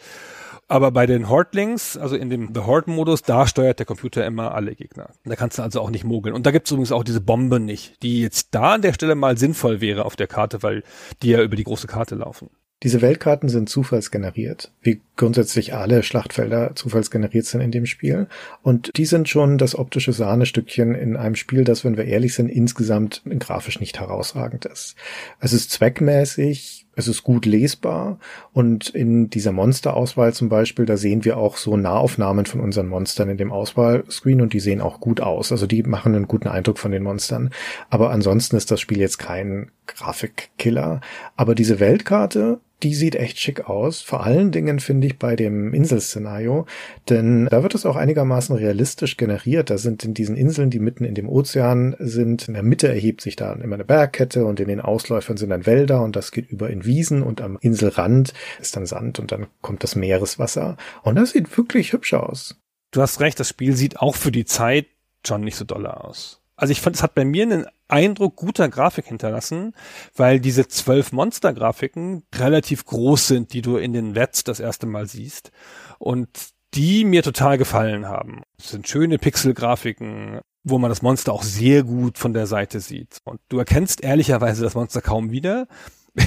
Aber bei den Hortlings, also in dem The Horde-Modus, da steuert der Computer immer alle Gegner. Da kannst du also auch nicht mogeln. Und da gibt's übrigens auch diese Bombe nicht, die jetzt da an der Stelle mal sinnvoll wäre auf der Karte, weil die ja über die große Karte laufen. Diese Weltkarten sind zufallsgeneriert, wie grundsätzlich alle Schlachtfelder zufallsgeneriert sind in dem Spiel. Und die sind schon das optische Sahnestückchen in einem Spiel, das, wenn wir ehrlich sind, insgesamt grafisch nicht herausragend ist. Es ist zweckmäßig, es ist gut lesbar und in dieser Monsterauswahl zum Beispiel, da sehen wir auch so Nahaufnahmen von unseren Monstern in dem Auswahlscreen und die sehen auch gut aus. Also die machen einen guten Eindruck von den Monstern. Aber ansonsten ist das Spiel jetzt kein Grafikkiller. Aber diese Weltkarte, die sieht echt schick aus, vor allen Dingen finde ich bei dem Inselszenario, denn da wird es auch einigermaßen realistisch generiert. Da sind in diesen Inseln, die mitten in dem Ozean sind, in der Mitte erhebt sich da immer eine Bergkette und in den Ausläufern sind dann Wälder und das geht über in Wiesen und am Inselrand ist dann Sand und dann kommt das Meereswasser und das sieht wirklich hübsch aus. Du hast recht, das Spiel sieht auch für die Zeit schon nicht so doll aus. Also ich fand, es hat bei mir einen Eindruck guter Grafik hinterlassen, weil diese 12 Monster-Grafiken relativ groß sind, die du in den Wets das erste Mal siehst und die mir total gefallen haben. Das sind schöne Pixel-Grafiken, wo man das Monster auch sehr gut von der Seite sieht. Und du erkennst ehrlicherweise das Monster kaum wieder,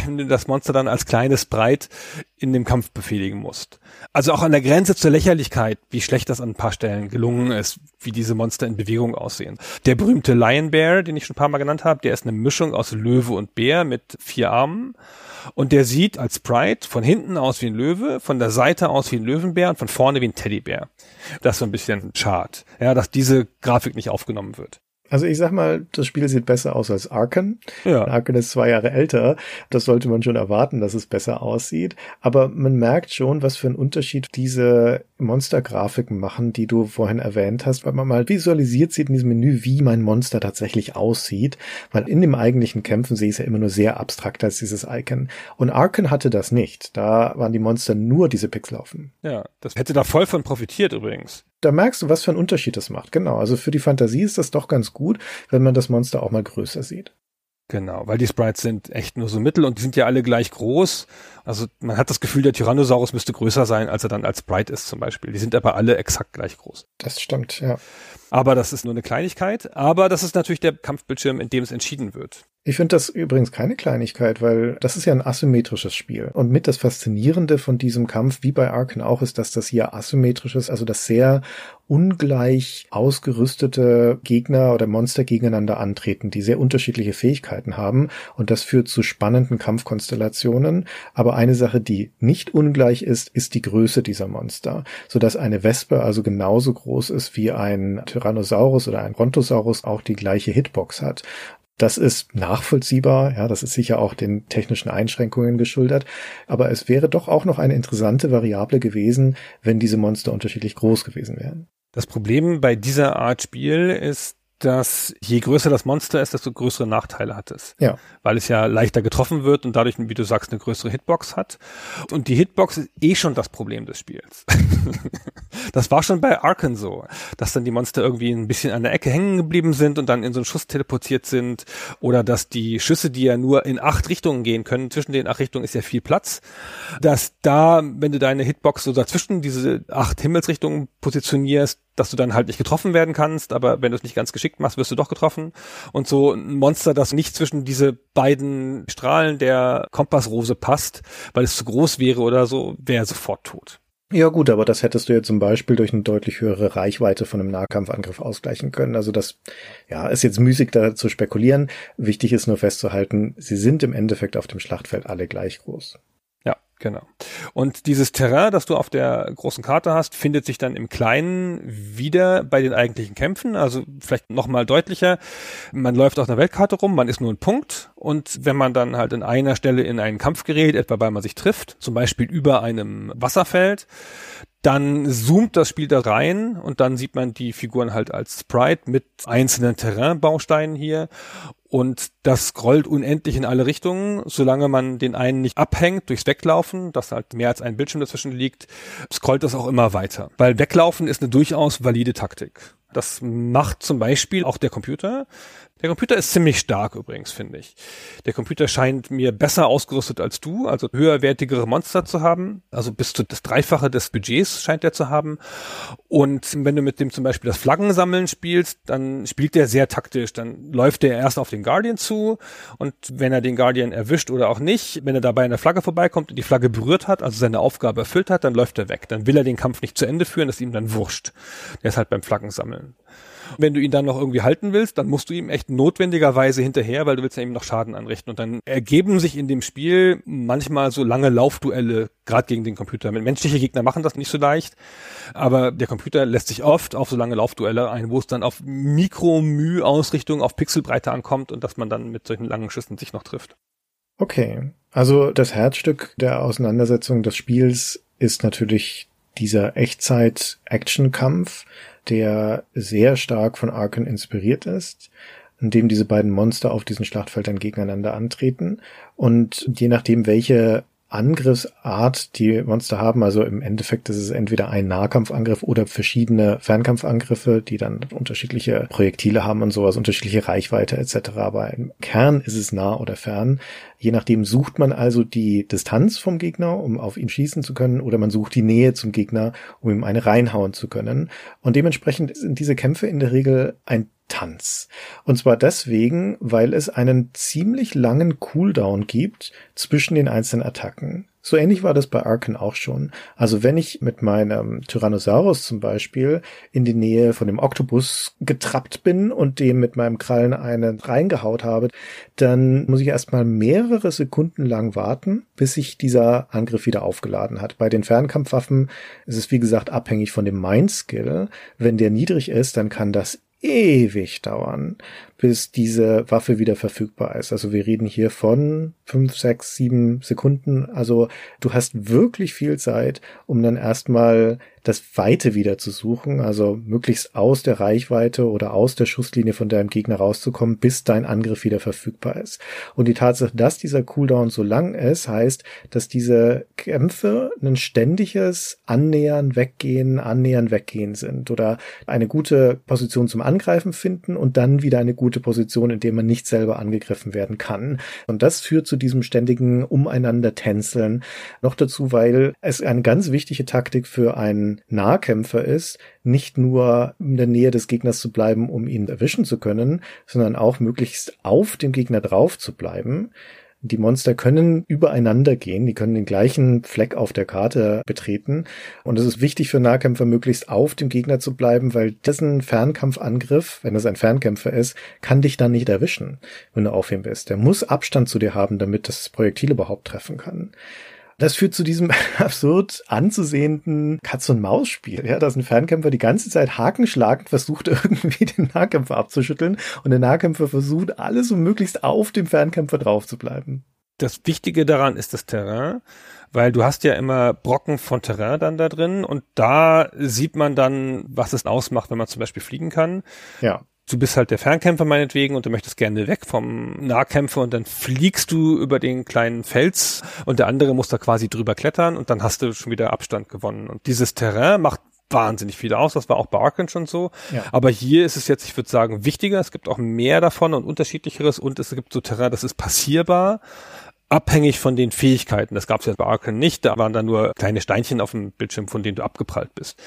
wenn du das Monster dann als kleines Breit in dem Kampf befehligen musst. Also auch an der Grenze zur Lächerlichkeit, wie schlecht das an ein paar Stellen gelungen ist, wie diese Monster in Bewegung aussehen. Der berühmte Lion Bear, den ich schon ein paar Mal genannt habe, der ist eine Mischung aus Löwe und Bär mit 4 Armen und der sieht als Sprite von hinten aus wie ein Löwe, von der Seite aus wie ein Löwenbär und von vorne wie ein Teddybär. Das ist so ein bisschen schad, ja, dass diese Grafik nicht aufgenommen wird. Also ich sag mal, das Spiel sieht besser aus als Arkham. Ja. Arkham ist 2 Jahre älter. Das sollte man schon erwarten, dass es besser aussieht. Aber man merkt schon, was für einen Unterschied diese Monstergrafiken machen, die du vorhin erwähnt hast, weil man mal visualisiert sieht in diesem Menü, wie mein Monster tatsächlich aussieht. Weil in dem eigentlichen Kämpfen sehe ich es ja immer nur sehr abstrakt als dieses Icon. Und Arkham hatte das nicht. Da waren die Monster nur diese Pixelhaufen. Ja, das hätte da voll von profitiert übrigens. Da merkst du, was für einen Unterschied das macht. Genau, also für die Fantasie ist das doch ganz gut, wenn man das Monster auch mal größer sieht. Genau, weil die Sprites sind echt nur so mittel und die sind ja alle gleich groß. Also man hat das Gefühl, der Tyrannosaurus müsste größer sein, als er dann als Sprite ist zum Beispiel. Die sind aber alle exakt gleich groß. Das stimmt, ja. Aber das ist nur eine Kleinigkeit. Aber das ist natürlich der Kampfbildschirm, in dem es entschieden wird. Ich finde das übrigens keine Kleinigkeit, weil das ist ja ein asymmetrisches Spiel. Und mit das Faszinierende von diesem Kampf, wie bei Arkham auch, ist, dass das hier asymmetrisch ist, also dass sehr ungleich ausgerüstete Gegner oder Monster gegeneinander antreten, die sehr unterschiedliche Fähigkeiten haben. Und das führt zu spannenden Kampfkonstellationen. Aber eine Sache, die nicht ungleich ist, ist die Größe dieser Monster, sodass eine Wespe also genauso groß ist wie ein Tyrannosaurus oder ein Brontosaurus auch die gleiche Hitbox hat. Das ist nachvollziehbar, ja, das ist sicher auch den technischen Einschränkungen geschuldet, aber es wäre doch auch noch eine interessante Variable gewesen, wenn diese Monster unterschiedlich groß gewesen wären. Das Problem bei dieser Art Spiel ist, dass je größer das Monster ist, desto größere Nachteile hat es. Ja. Weil es ja leichter getroffen wird und dadurch, wie du sagst, eine größere Hitbox hat. Und die Hitbox ist eh schon das Problem des Spiels. Das war schon bei Arkham so, dass dann die Monster irgendwie ein bisschen an der Ecke hängen geblieben sind und dann in so einen Schuss teleportiert sind. Oder dass die Schüsse, die ja nur in 8 Richtungen gehen können, zwischen den 8 Richtungen ist ja viel Platz, dass da, wenn du deine Hitbox so dazwischen diese 8 Himmelsrichtungen positionierst, dass du dann halt nicht getroffen werden kannst, aber wenn du es nicht ganz geschickt machst, wirst du doch getroffen. Und so ein Monster, das nicht zwischen diese beiden Strahlen der Kompassrose passt, weil es zu groß wäre oder so, wäre sofort tot. Ja gut, aber das hättest du ja zum Beispiel durch eine deutlich höhere Reichweite von einem Nahkampfangriff ausgleichen können. Also das, ja, ist jetzt müßig da zu spekulieren. Wichtig ist nur festzuhalten, sie sind im Endeffekt auf dem Schlachtfeld alle gleich groß. Ja, genau. Und dieses Terrain, das du auf der großen Karte hast, findet sich dann im Kleinen wieder bei den eigentlichen Kämpfen. Also vielleicht nochmal deutlicher. Man läuft auf einer Weltkarte rum, man ist nur ein Punkt. Und wenn man dann halt in einer Stelle in einen Kampf gerät, etwa weil man sich trifft, zum Beispiel über einem Wasserfeld, dann zoomt das Spiel da rein und dann sieht man die Figuren halt als Sprite mit einzelnen Terrainbausteinen hier. Und das scrollt unendlich in alle Richtungen, solange man den einen nicht abhängt durchs Weglaufen, dass halt mehr als ein Bildschirm dazwischen liegt, scrollt das auch immer weiter. Weil Weglaufen ist eine durchaus valide Taktik. Das macht zum Beispiel auch der Computer. Der Computer ist ziemlich stark übrigens, finde ich. Der Computer scheint mir besser ausgerüstet als du, also höherwertigere Monster zu haben. Also bis zu das Dreifache des Budgets scheint er zu haben. Und wenn du mit dem zum Beispiel das Flaggensammeln spielst, dann spielt der sehr taktisch. Dann läuft der erst auf den Guardian zu und wenn er den Guardian erwischt oder auch nicht, wenn er dabei an der Flagge vorbeikommt und die Flagge berührt hat, also seine Aufgabe erfüllt hat, dann läuft er weg. Dann will er den Kampf nicht zu Ende führen, das ist ihm dann wurscht. Der ist halt beim Flaggensammeln. Wenn du ihn dann noch irgendwie halten willst, dann musst du ihm echt notwendigerweise hinterher, weil du willst ja ihm noch Schaden anrichten. Und dann ergeben sich in dem Spiel manchmal so lange Laufduelle, gerade gegen den Computer. Menschliche Gegner machen das nicht so leicht, aber der Computer lässt sich oft auf so lange Laufduelle ein, wo es dann auf Mikromü-Ausrichtung, auf Pixelbreite ankommt und dass man dann mit solchen langen Schüssen sich noch trifft. Okay, also das Herzstück der Auseinandersetzung des Spiels ist natürlich dieser Echtzeit-Action-Kampf, der sehr stark von Arkham inspiriert ist, in dem diese beiden Monster auf diesen Schlachtfeldern gegeneinander antreten. Und je nachdem, welche Angriffsart die Monster haben, also im Endeffekt ist es entweder ein Nahkampfangriff oder verschiedene Fernkampfangriffe, die dann unterschiedliche Projektile haben und sowas, unterschiedliche Reichweite etc. Aber im Kern ist es nah oder fern. Je nachdem sucht man also die Distanz vom Gegner, um auf ihn schießen zu können, oder man sucht die Nähe zum Gegner, um ihm eine reinhauen zu können. Und dementsprechend sind diese Kämpfe in der Regel ein Tanz. Und zwar deswegen, weil es einen ziemlich langen Cooldown gibt zwischen den einzelnen Attacken. So ähnlich war das bei Arkham auch schon. Also wenn ich mit meinem Tyrannosaurus zum Beispiel in die Nähe von dem Oktopus getrappt bin und dem mit meinem Krallen einen reingehaut habe, dann muss ich erstmal mehrere Sekunden lang warten, bis sich dieser Angriff wieder aufgeladen hat. Bei den Fernkampfwaffen ist es wie gesagt abhängig von dem Mind-Skill. Wenn der niedrig ist, dann kann das ewig dauern, bis diese Waffe wieder verfügbar ist. Also wir reden hier von 5, 6, 7 Sekunden. Also du hast wirklich viel Zeit, um dann erstmal das Weite wieder zu suchen, also möglichst aus der Reichweite oder aus der Schusslinie von deinem Gegner rauszukommen, bis dein Angriff wieder verfügbar ist. Und die Tatsache, dass dieser Cooldown so lang ist, heißt, dass diese Kämpfe ein ständiges Annähern, Weggehen sind oder eine gute Position zum Angreifen finden und dann wieder eine gute Position, in der man nicht selber angegriffen werden kann. Und das führt zu diesem ständigen Umeinander-Tänzeln. Noch dazu, weil es eine ganz wichtige Taktik für einen Nahkämpfer ist, nicht nur in der Nähe des Gegners zu bleiben, um ihn erwischen zu können, sondern auch möglichst auf dem Gegner drauf zu bleiben. Die Monster können übereinander gehen, die können den gleichen Fleck auf der Karte betreten und es ist wichtig für Nahkämpfer, möglichst auf dem Gegner zu bleiben, weil dessen Fernkampfangriff, wenn es ein Fernkämpfer ist, kann dich dann nicht erwischen, wenn du auf ihm bist. Der muss Abstand zu dir haben, damit das Projektil überhaupt treffen kann. Das führt zu diesem absurd anzusehenden Katz-und-Maus-Spiel, ja, dass ein Fernkämpfer die ganze Zeit hakenschlagend versucht, irgendwie den Nahkämpfer abzuschütteln und der Nahkämpfer versucht, alles um möglichst auf dem Fernkämpfer drauf zu bleiben. Das Wichtige daran ist das Terrain, weil du hast ja immer Brocken von Terrain dann da drin und da sieht man dann, was es ausmacht, wenn man zum Beispiel fliegen kann. Ja. Du bist halt der Fernkämpfer meinetwegen und du möchtest gerne weg vom Nahkämpfer und dann fliegst du über den kleinen Fels und der andere muss da quasi drüber klettern und dann hast du schon wieder Abstand gewonnen. Und dieses Terrain macht wahnsinnig viel aus, das war auch bei Arkham schon so. Ja. Aber hier ist es jetzt, ich würde sagen, wichtiger. Es gibt auch mehr davon und unterschiedlicheres und es gibt so Terrain, das ist passierbar, abhängig von den Fähigkeiten. Das gab es ja bei Arkham nicht, da waren da nur kleine Steinchen auf dem Bildschirm, von denen du abgeprallt bist.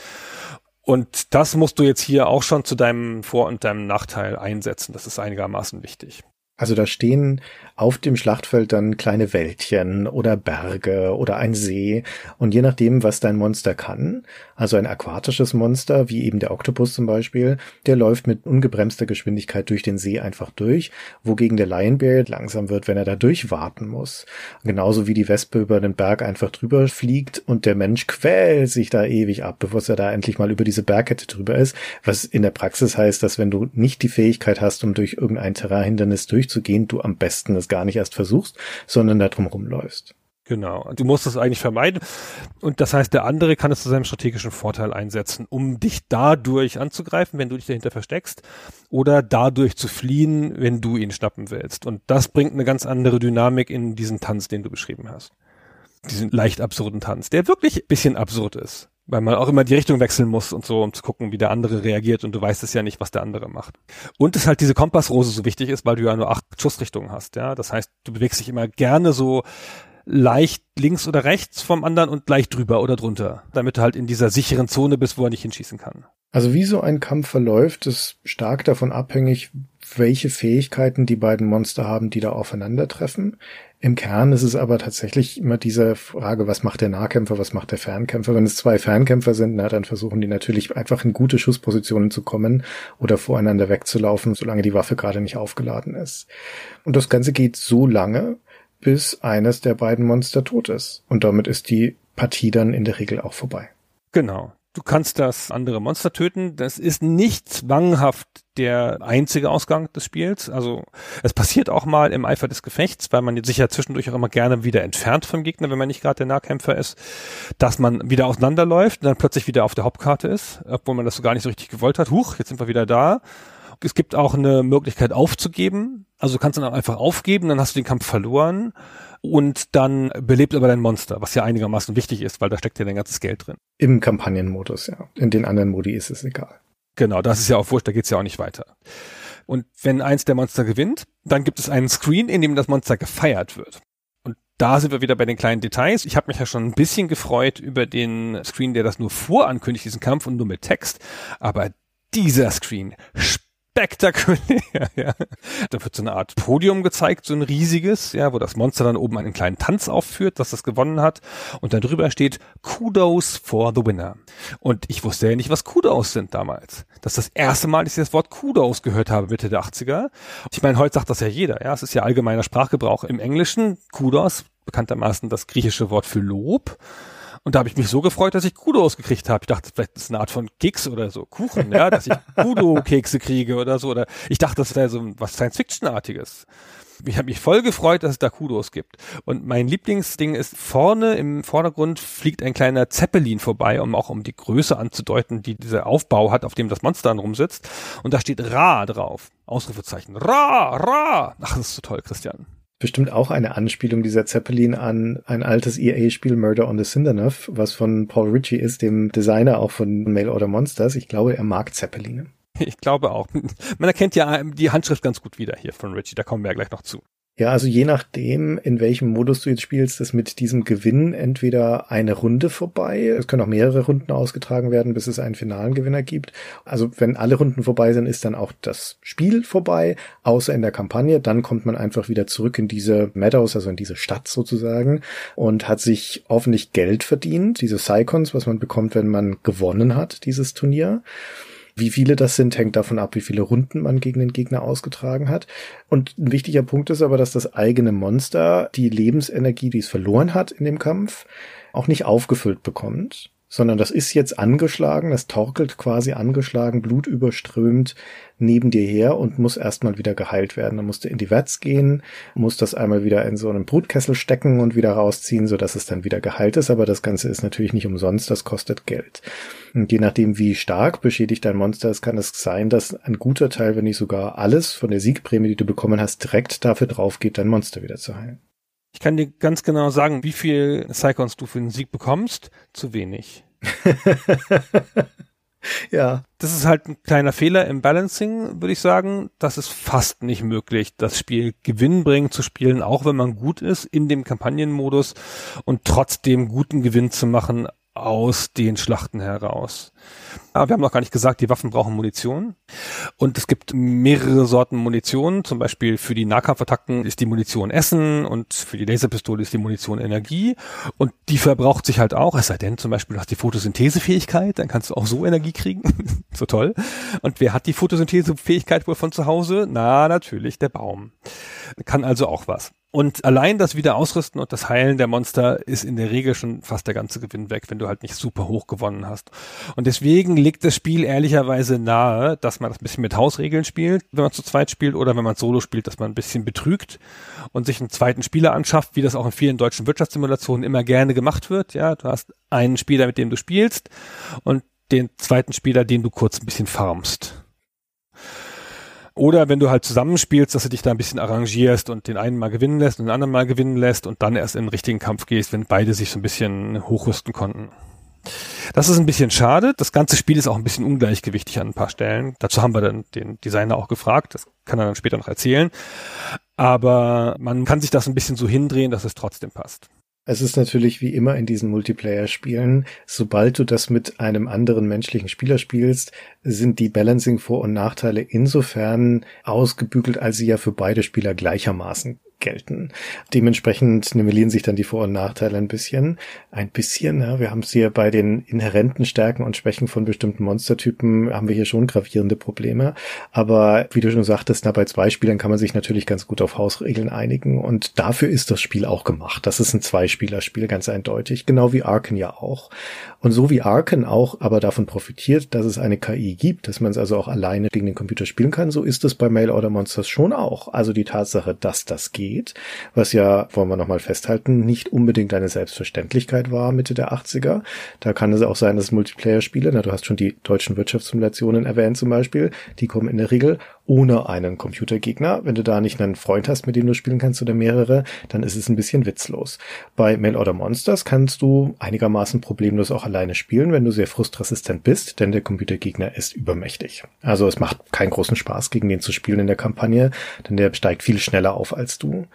Und das musst du jetzt hier auch schon zu deinem Vor- und deinem Nachteil einsetzen. Das ist einigermaßen wichtig. Also da stehen auf dem Schlachtfeld dann kleine Wäldchen oder Berge oder ein See. Und je nachdem, was dein Monster kann, also ein aquatisches Monster, wie eben der Oktopus zum Beispiel, der läuft mit ungebremster Geschwindigkeit durch den See einfach durch, wogegen der Lionbeard langsam wird, wenn er da durchwaten muss. Genauso wie die Wespe über den Berg einfach drüber fliegt und der Mensch quält sich da ewig ab, bevor er da endlich mal über diese Bergkette drüber ist. Was in der Praxis heißt, dass wenn du nicht die Fähigkeit hast, um durch irgendein Terrainhindernis durchzugehen, du am besten es gar nicht erst versuchst, sondern da drum rumläufst. Genau, du musst es eigentlich vermeiden und das heißt, der andere kann es zu seinem strategischen Vorteil einsetzen, um dich dadurch anzugreifen, wenn du dich dahinter versteckst oder dadurch zu fliehen, wenn du ihn schnappen willst und das bringt eine ganz andere Dynamik in diesen Tanz, den du beschrieben hast. Diesen leicht absurden Tanz, der wirklich ein bisschen absurd ist. Weil man auch immer die Richtung wechseln muss und so, um zu gucken, wie der andere reagiert, und du weißt es ja nicht, was der andere macht. Und dass halt diese Kompassrose so wichtig ist, weil du ja nur 8 Schussrichtungen hast, ja. Das heißt, du bewegst dich immer gerne so leicht links oder rechts vom anderen und leicht drüber oder drunter, damit du halt in dieser sicheren Zone bist, wo er nicht hinschießen kann. Also wie so ein Kampf verläuft, ist stark davon abhängig, welche Fähigkeiten die beiden Monster haben, die da aufeinandertreffen. Im Kern ist es aber tatsächlich immer diese Frage, was macht der Nahkämpfer, was macht der Fernkämpfer? Wenn es 2 Fernkämpfer sind, na, dann versuchen die natürlich einfach in gute Schusspositionen zu kommen oder voreinander wegzulaufen, solange die Waffe gerade nicht aufgeladen ist. Und das Ganze geht so lange, bis eines der beiden Monster tot ist. Und damit ist die Partie dann in der Regel auch vorbei. Genau. Du kannst das andere Monster töten. Das ist nicht zwanghaft der einzige Ausgang des Spiels. Also es passiert auch mal im Eifer des Gefechts, weil man sich ja zwischendurch auch immer gerne wieder entfernt vom Gegner, wenn man nicht gerade der Nahkämpfer ist, dass man wieder auseinanderläuft und dann plötzlich wieder auf der Hauptkarte ist, obwohl man das so gar nicht so richtig gewollt hat. Huch, jetzt sind wir wieder da. Es gibt auch eine Möglichkeit aufzugeben. Also du kannst dann auch einfach aufgeben, dann hast du den Kampf verloren und dann belebt aber dein Monster, was ja einigermaßen wichtig ist, weil da steckt ja dein ganzes Geld drin. Im Kampagnenmodus, ja. In den anderen Modi ist es egal. Genau, das ist ja auch wurscht, da geht's ja auch nicht weiter. Und wenn eins der Monster gewinnt, dann gibt es einen Screen, in dem das Monster gefeiert wird. Und da sind wir wieder bei den kleinen Details. Ich habe mich ja schon ein bisschen gefreut über den Screen, der das nur vorankündigt, diesen Kampf, und nur mit Text. Aber dieser Screen spektakulär, ja. Da wird so eine Art Podium gezeigt, so ein riesiges, ja, wo das Monster dann oben einen kleinen Tanz aufführt, dass das gewonnen hat, und dann drüber steht Kudos for the winner. Und ich wusste ja nicht, was Kudos sind damals. Das ist das erste Mal, dass ich das Wort Kudos gehört habe, Mitte der 80er. Ich meine, heute sagt das ja jeder, ja. Es ist ja allgemeiner Sprachgebrauch im Englischen. Kudos, bekanntermaßen das griechische Wort für Lob. Und da habe ich mich so gefreut, dass ich Kudos gekriegt habe. Ich dachte, vielleicht ist es eine Art von Keks oder so, Kuchen, ja, dass ich Kudo-Kekse kriege oder so. Oder ich dachte, das wäre so was Science-Fiction-artiges. Ich habe mich voll gefreut, dass es da Kudos gibt. Und mein Lieblingsding ist, vorne im Vordergrund fliegt ein kleiner Zeppelin vorbei, um die Größe anzudeuten, die dieser Aufbau hat, auf dem das Monster dann rumsitzt. Und da steht Ra drauf. Ausrufezeichen. Ra, Ra. Ach, das ist so toll, Christian. Bestimmt auch eine Anspielung dieser Zeppelin an ein altes EA-Spiel Murder on the Zinderneuf, was von Paul Ritchie ist, dem Designer auch von Mail Order Monsters. Ich glaube, er mag Zeppeline. Ich glaube auch. Man erkennt ja die Handschrift ganz gut wieder hier von Ritchie, da kommen wir ja gleich noch zu. Ja, also je nachdem, in welchem Modus du jetzt spielst, ist mit diesem Gewinn entweder eine Runde vorbei, es können auch mehrere Runden ausgetragen werden, bis es einen finalen Gewinner gibt. Also wenn alle Runden vorbei sind, ist dann auch das Spiel vorbei, außer in der Kampagne. Dann kommt man einfach wieder zurück in diese Meadows, also in diese Stadt sozusagen, und hat sich hoffentlich Geld verdient, diese Psycons, was man bekommt, wenn man gewonnen hat, dieses Turnier. Wie viele das sind, hängt davon ab, wie viele Runden man gegen den Gegner ausgetragen hat. Und ein wichtiger Punkt ist aber, dass das eigene Monster die Lebensenergie, die es verloren hat in dem Kampf, auch nicht aufgefüllt bekommt, sondern das ist jetzt angeschlagen, das torkelt quasi angeschlagen, blutüberströmt neben dir her und muss erstmal wieder geheilt werden. Dann musst du in die Vets gehen, musst das einmal wieder in so einen Brutkessel stecken und wieder rausziehen, sodass es dann wieder geheilt ist. Aber das Ganze ist natürlich nicht umsonst, das kostet Geld. Und je nachdem, wie stark beschädigt dein Monster ist, kann es sein, dass ein guter Teil, wenn nicht sogar alles von der Siegprämie, die du bekommen hast, direkt dafür drauf geht, dein Monster wieder zu heilen. Ich kann dir ganz genau sagen, wie viel Psychons du für den Sieg bekommst. Zu wenig. Ja. Das ist halt ein kleiner Fehler im Balancing, würde ich sagen. Das ist fast nicht möglich, das Spiel gewinnbringend zu spielen, auch wenn man gut ist in dem Kampagnenmodus, und trotzdem guten Gewinn zu machen aus den Schlachten heraus. Aber wir haben noch gar nicht gesagt, die Waffen brauchen Munition. Und es gibt mehrere Sorten Munition. Zum Beispiel für die Nahkampfattacken ist die Munition Essen und für die Laserpistole ist die Munition Energie. Und die verbraucht sich halt auch. Es sei denn, zum Beispiel, du hast die Photosynthesefähigkeit, dann kannst du auch so Energie kriegen. So toll. Und wer hat die Photosynthesefähigkeit wohl von zu Hause? Na, natürlich der Baum. Kann also auch was. Und allein das Wiederausrüsten und das Heilen der Monster ist in der Regel schon fast der ganze Gewinn weg, wenn du halt nicht super hoch gewonnen hast. Und deswegen liegt das Spiel ehrlicherweise nahe, dass man das ein bisschen mit Hausregeln spielt, wenn man zu zweit spielt, oder wenn man solo spielt, dass man ein bisschen betrügt und sich einen zweiten Spieler anschafft, wie das auch in vielen deutschen Wirtschaftssimulationen immer gerne gemacht wird. Ja, du hast einen Spieler, mit dem du spielst, und den zweiten Spieler, den du kurz ein bisschen farmst. Oder wenn du halt zusammenspielst, dass du dich da ein bisschen arrangierst und den einen mal gewinnen lässt und den anderen mal gewinnen lässt und dann erst in den richtigen Kampf gehst, wenn beide sich so ein bisschen hochrüsten konnten. Das ist ein bisschen schade. Das ganze Spiel ist auch ein bisschen ungleichgewichtig an ein paar Stellen. Dazu haben wir dann den Designer auch gefragt. Das kann er dann später noch erzählen. Aber man kann sich das ein bisschen so hindrehen, dass es trotzdem passt. Es ist natürlich wie immer in diesen Multiplayer-Spielen, sobald du das mit einem anderen menschlichen Spieler spielst, sind die Balancing-Vor- und Nachteile insofern ausgebügelt, als sie ja für beide Spieler gleichermaßen gelten. Dementsprechend nivellieren sich dann die Vor- und Nachteile ein bisschen. Ein bisschen, ja, wir haben es hier bei den inhärenten Stärken und Schwächen von bestimmten Monstertypen, haben wir hier schon gravierende Probleme. Aber wie du schon sagtest, bei zwei Spielern kann man sich natürlich ganz gut auf Hausregeln einigen und dafür ist das Spiel auch gemacht. Das ist ein Zweispielerspiel, ganz eindeutig, genau wie Arkham ja auch. Und so wie Arkham auch aber davon profitiert, dass es eine KI gibt, dass man es also auch alleine gegen den Computer spielen kann, so ist es bei Mail Order Monsters schon auch. Also die Tatsache, dass das geht, was ja, wollen wir nochmal festhalten, nicht unbedingt eine Selbstverständlichkeit war Mitte der 80er. Da kann es auch sein, dass Multiplayer-Spiele, du hast schon die deutschen Wirtschaftssimulationen erwähnt zum Beispiel, die kommen in der Regel ohne einen Computergegner. Wenn du da nicht einen Freund hast, mit dem du spielen kannst oder mehrere, dann ist es ein bisschen witzlos. Bei Mail Order Monsters kannst du einigermaßen problemlos auch alleine spielen, wenn du sehr frustresistent bist, denn der Computergegner ist übermächtig. Also es macht keinen großen Spaß, gegen den zu spielen in der Kampagne, denn der steigt viel schneller auf als du.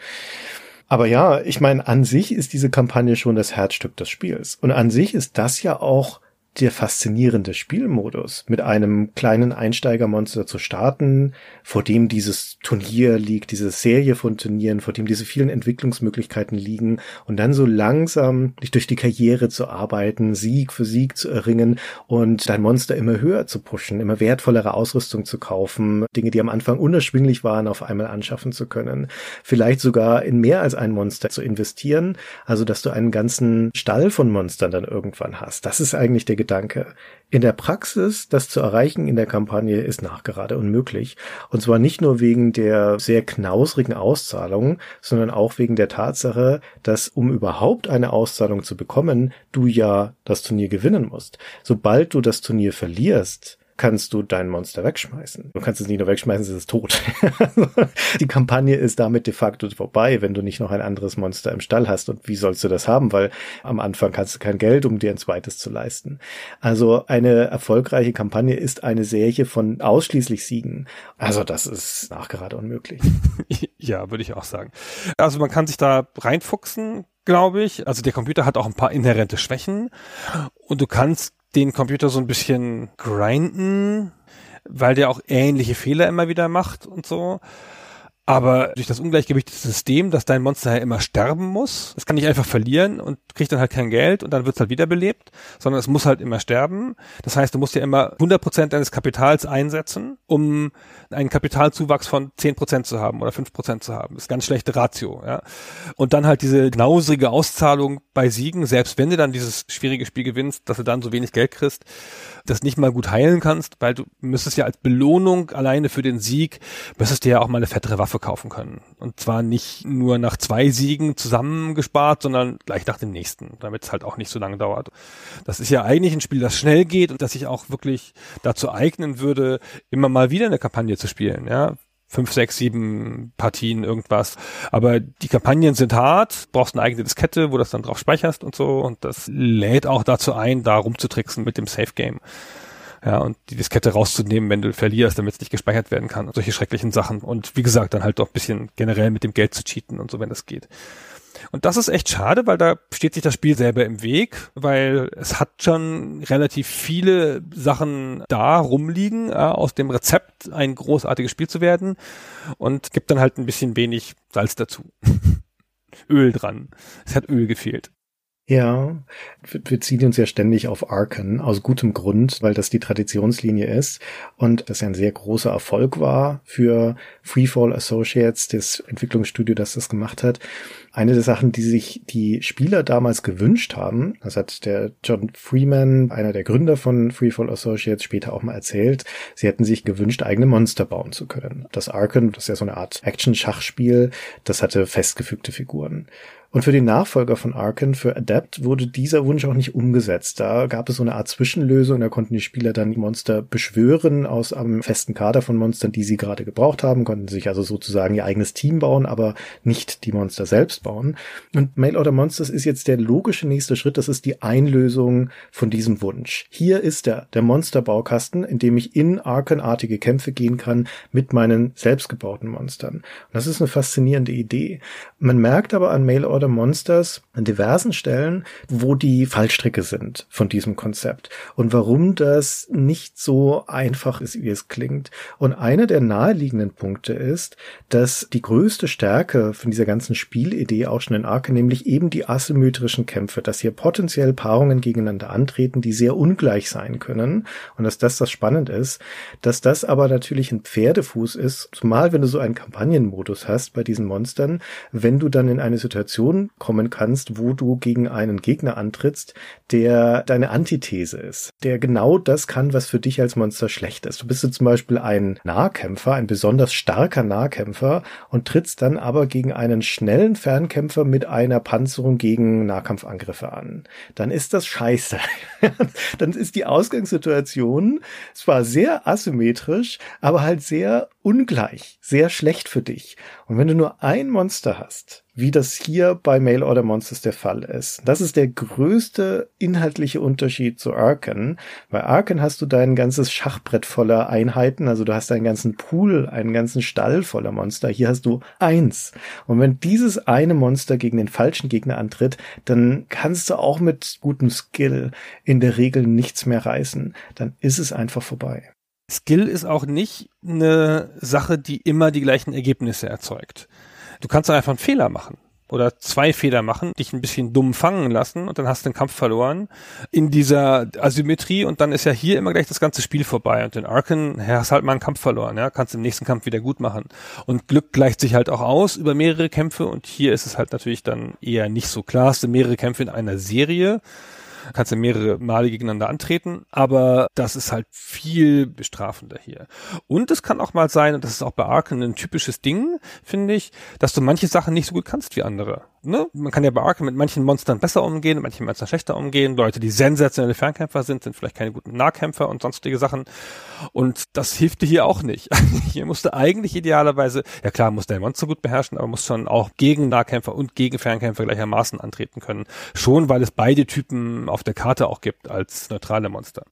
Aber ja, ich meine, an sich ist diese Kampagne schon das Herzstück des Spiels. Und an sich ist das ja auch der faszinierende Spielmodus, mit einem kleinen Einsteigermonster zu starten, vor dem dieses Turnier liegt, diese Serie von Turnieren, vor dem diese vielen Entwicklungsmöglichkeiten liegen und dann so langsam dich durch die Karriere zu arbeiten, Sieg für Sieg zu erringen und dein Monster immer höher zu pushen, immer wertvollere Ausrüstung zu kaufen, Dinge, die am Anfang unerschwinglich waren, auf einmal anschaffen zu können, vielleicht sogar in mehr als ein Monster zu investieren, also dass du einen ganzen Stall von Monstern dann irgendwann hast. Das ist eigentlich der Gedanke. In der Praxis, das zu erreichen in der Kampagne, ist nachgerade unmöglich. Und zwar nicht nur wegen der sehr knausrigen Auszahlung, sondern auch wegen der Tatsache, dass, um überhaupt eine Auszahlung zu bekommen, du ja das Turnier gewinnen musst. Sobald du das Turnier verlierst, kannst du dein Monster wegschmeißen. Du kannst es nicht nur wegschmeißen, es ist tot. Die Kampagne ist damit de facto vorbei, wenn du nicht noch ein anderes Monster im Stall hast. Und wie sollst du das haben? Weil am Anfang hast du kein Geld, um dir ein zweites zu leisten. Also eine erfolgreiche Kampagne ist eine Serie von ausschließlich Siegen. Also das ist nachgerade unmöglich. Ja, würde ich auch sagen. Also man kann sich da reinfuchsen, glaube ich. Also der Computer hat auch ein paar inhärente Schwächen. Und du kannst den Computer so ein bisschen grinden, weil der auch ähnliche Fehler immer wieder macht und so. Aber durch das Ungleichgewicht des Systems, dass dein Monster ja immer sterben muss, das kann nicht einfach verlieren und kriegt dann halt kein Geld und dann wird es halt wiederbelebt, sondern es muss halt immer sterben. Das heißt, du musst ja immer 100% deines Kapitals einsetzen, um einen Kapitalzuwachs von 10% zu haben oder 5% zu haben. Das ist eine ganz schlechte Ratio, ja. Und dann halt diese knausrige Auszahlung bei Siegen, selbst wenn du dann dieses schwierige Spiel gewinnst, dass du dann so wenig Geld kriegst, das nicht mal gut heilen kannst, weil du müsstest ja als Belohnung alleine für den Sieg, müsstest dir ja auch mal eine fettere Waffe kaufen können. Und zwar nicht nur nach 2 Siegen zusammengespart, sondern gleich nach dem nächsten, damit es halt auch nicht so lange dauert. Das ist ja eigentlich ein Spiel, das schnell geht und das sich auch wirklich dazu eignen würde, immer mal wieder eine Kampagne zu spielen, ja. 5, 6, 7 Partien, irgendwas. Aber die Kampagnen sind hart, brauchst eine eigene Diskette, wo das dann drauf speicherst und so. Und das lädt auch dazu ein, da rumzutricksen mit dem Safe-Game. Ja, und die Diskette rauszunehmen, wenn du verlierst, damit es nicht gespeichert werden kann und solche schrecklichen Sachen. Und wie gesagt, dann halt doch ein bisschen generell mit dem Geld zu cheaten und so, wenn das geht. Und das ist echt schade, weil da steht sich das Spiel selber im Weg, weil es hat schon relativ viele Sachen da rumliegen, aus dem Rezept ein großartiges Spiel zu werden und gibt dann halt ein bisschen wenig Salz dazu. Öl dran. Es hat Öl gefehlt. Ja, wir ziehen uns ja ständig auf Arkham, aus gutem Grund, weil das die Traditionslinie ist und das ja ein sehr großer Erfolg war für Freefall Associates, das Entwicklungsstudio, das gemacht hat. Eine der Sachen, die sich die Spieler damals gewünscht haben, das hat der Jon Freeman, einer der Gründer von Freefall Associates, später auch mal erzählt, sie hätten sich gewünscht, eigene Monster bauen zu können. Das Arkham, das ist ja so eine Art Action-Schachspiel, das hatte festgefügte Figuren. Und für den Nachfolger von Arkham, für Adept, wurde dieser Wunsch auch nicht umgesetzt. Da gab es so eine Art Zwischenlösung, da konnten die Spieler dann Monster beschwören aus einem festen Kader von Monstern, die sie gerade gebraucht haben, konnten sich also sozusagen ihr eigenes Team bauen, aber nicht die Monster selbst bauen. aufbauen. Und Mail Order Monsters ist jetzt der logische nächste Schritt. Das ist die Einlösung von diesem Wunsch. Hier ist der Monsterbaukasten, in dem ich in Arkham-artige Kämpfe gehen kann mit meinen selbstgebauten Monstern. Und das ist eine faszinierende Idee. Man merkt aber an Mail Order Monsters an diversen Stellen, wo die Fallstricke sind von diesem Konzept und warum das nicht so einfach ist, wie es klingt. Und einer der naheliegenden Punkte ist, dass die größte Stärke von dieser ganzen Spielidee auch schon in Arkham, nämlich eben die asymmetrischen Kämpfe, dass hier potenziell Paarungen gegeneinander antreten, die sehr ungleich sein können und dass das spannend ist, dass das aber natürlich ein Pferdefuß ist, zumal wenn du so einen Kampagnenmodus hast bei diesen Monstern, wenn du dann in eine Situation kommen kannst, wo du gegen einen Gegner antrittst, der deine Antithese ist, der genau das kann, was für dich als Monster schlecht ist. Du bist zum Beispiel ein Nahkämpfer, ein besonders starker Nahkämpfer und trittst dann aber gegen einen schnellen Fernkämpfer mit einer Panzerung gegen Nahkampfangriffe an. Dann ist das scheiße. Dann ist die Ausgangssituation zwar sehr asymmetrisch, aber halt sehr ungleich, sehr schlecht für dich. Und wenn du nur ein Monster hast, wie das hier bei Mail Order Monsters der Fall ist. Das ist der größte inhaltliche Unterschied zu Arkham. Bei Arkham hast du dein ganzes Schachbrett voller Einheiten, also du hast einen ganzen Pool, einen ganzen Stall voller Monster. Hier hast du eins. Und wenn dieses eine Monster gegen den falschen Gegner antritt, dann kannst du auch mit gutem Skill in der Regel nichts mehr reißen. Dann ist es einfach vorbei. Skill ist auch nicht eine Sache, die immer die gleichen Ergebnisse erzeugt. Du kannst einfach einen Fehler machen oder zwei Fehler machen, dich ein bisschen dumm fangen lassen und dann hast du den Kampf verloren in dieser Asymmetrie und dann ist ja hier immer gleich das ganze Spiel vorbei und in Arkham hast halt mal einen Kampf verloren, ja, kannst im nächsten Kampf wieder gut machen und Glück gleicht sich halt auch aus über mehrere Kämpfe und hier ist es halt natürlich dann eher nicht so klar, hast du mehrere Kämpfe in einer Serie, kannst du mehrere Male gegeneinander antreten, aber das ist halt viel bestrafender hier. Und es kann auch mal sein, und das ist auch bei Arkham ein typisches Ding, finde ich, dass du manche Sachen nicht so gut kannst wie andere. Ne? Man kann ja bei Arkham mit manchen Monstern besser umgehen, mit manchen Monstern schlechter umgehen. Leute, die sensationelle Fernkämpfer sind, sind vielleicht keine guten Nahkämpfer und sonstige Sachen. Und das hilft dir hier auch nicht. Hier musst du eigentlich idealerweise, ja klar, musst dein Monster gut beherrschen, aber musst schon auch gegen Nahkämpfer und gegen Fernkämpfer gleichermaßen antreten können. Schon, weil es beide Typen auf der Karte auch gibt als neutrale Monster.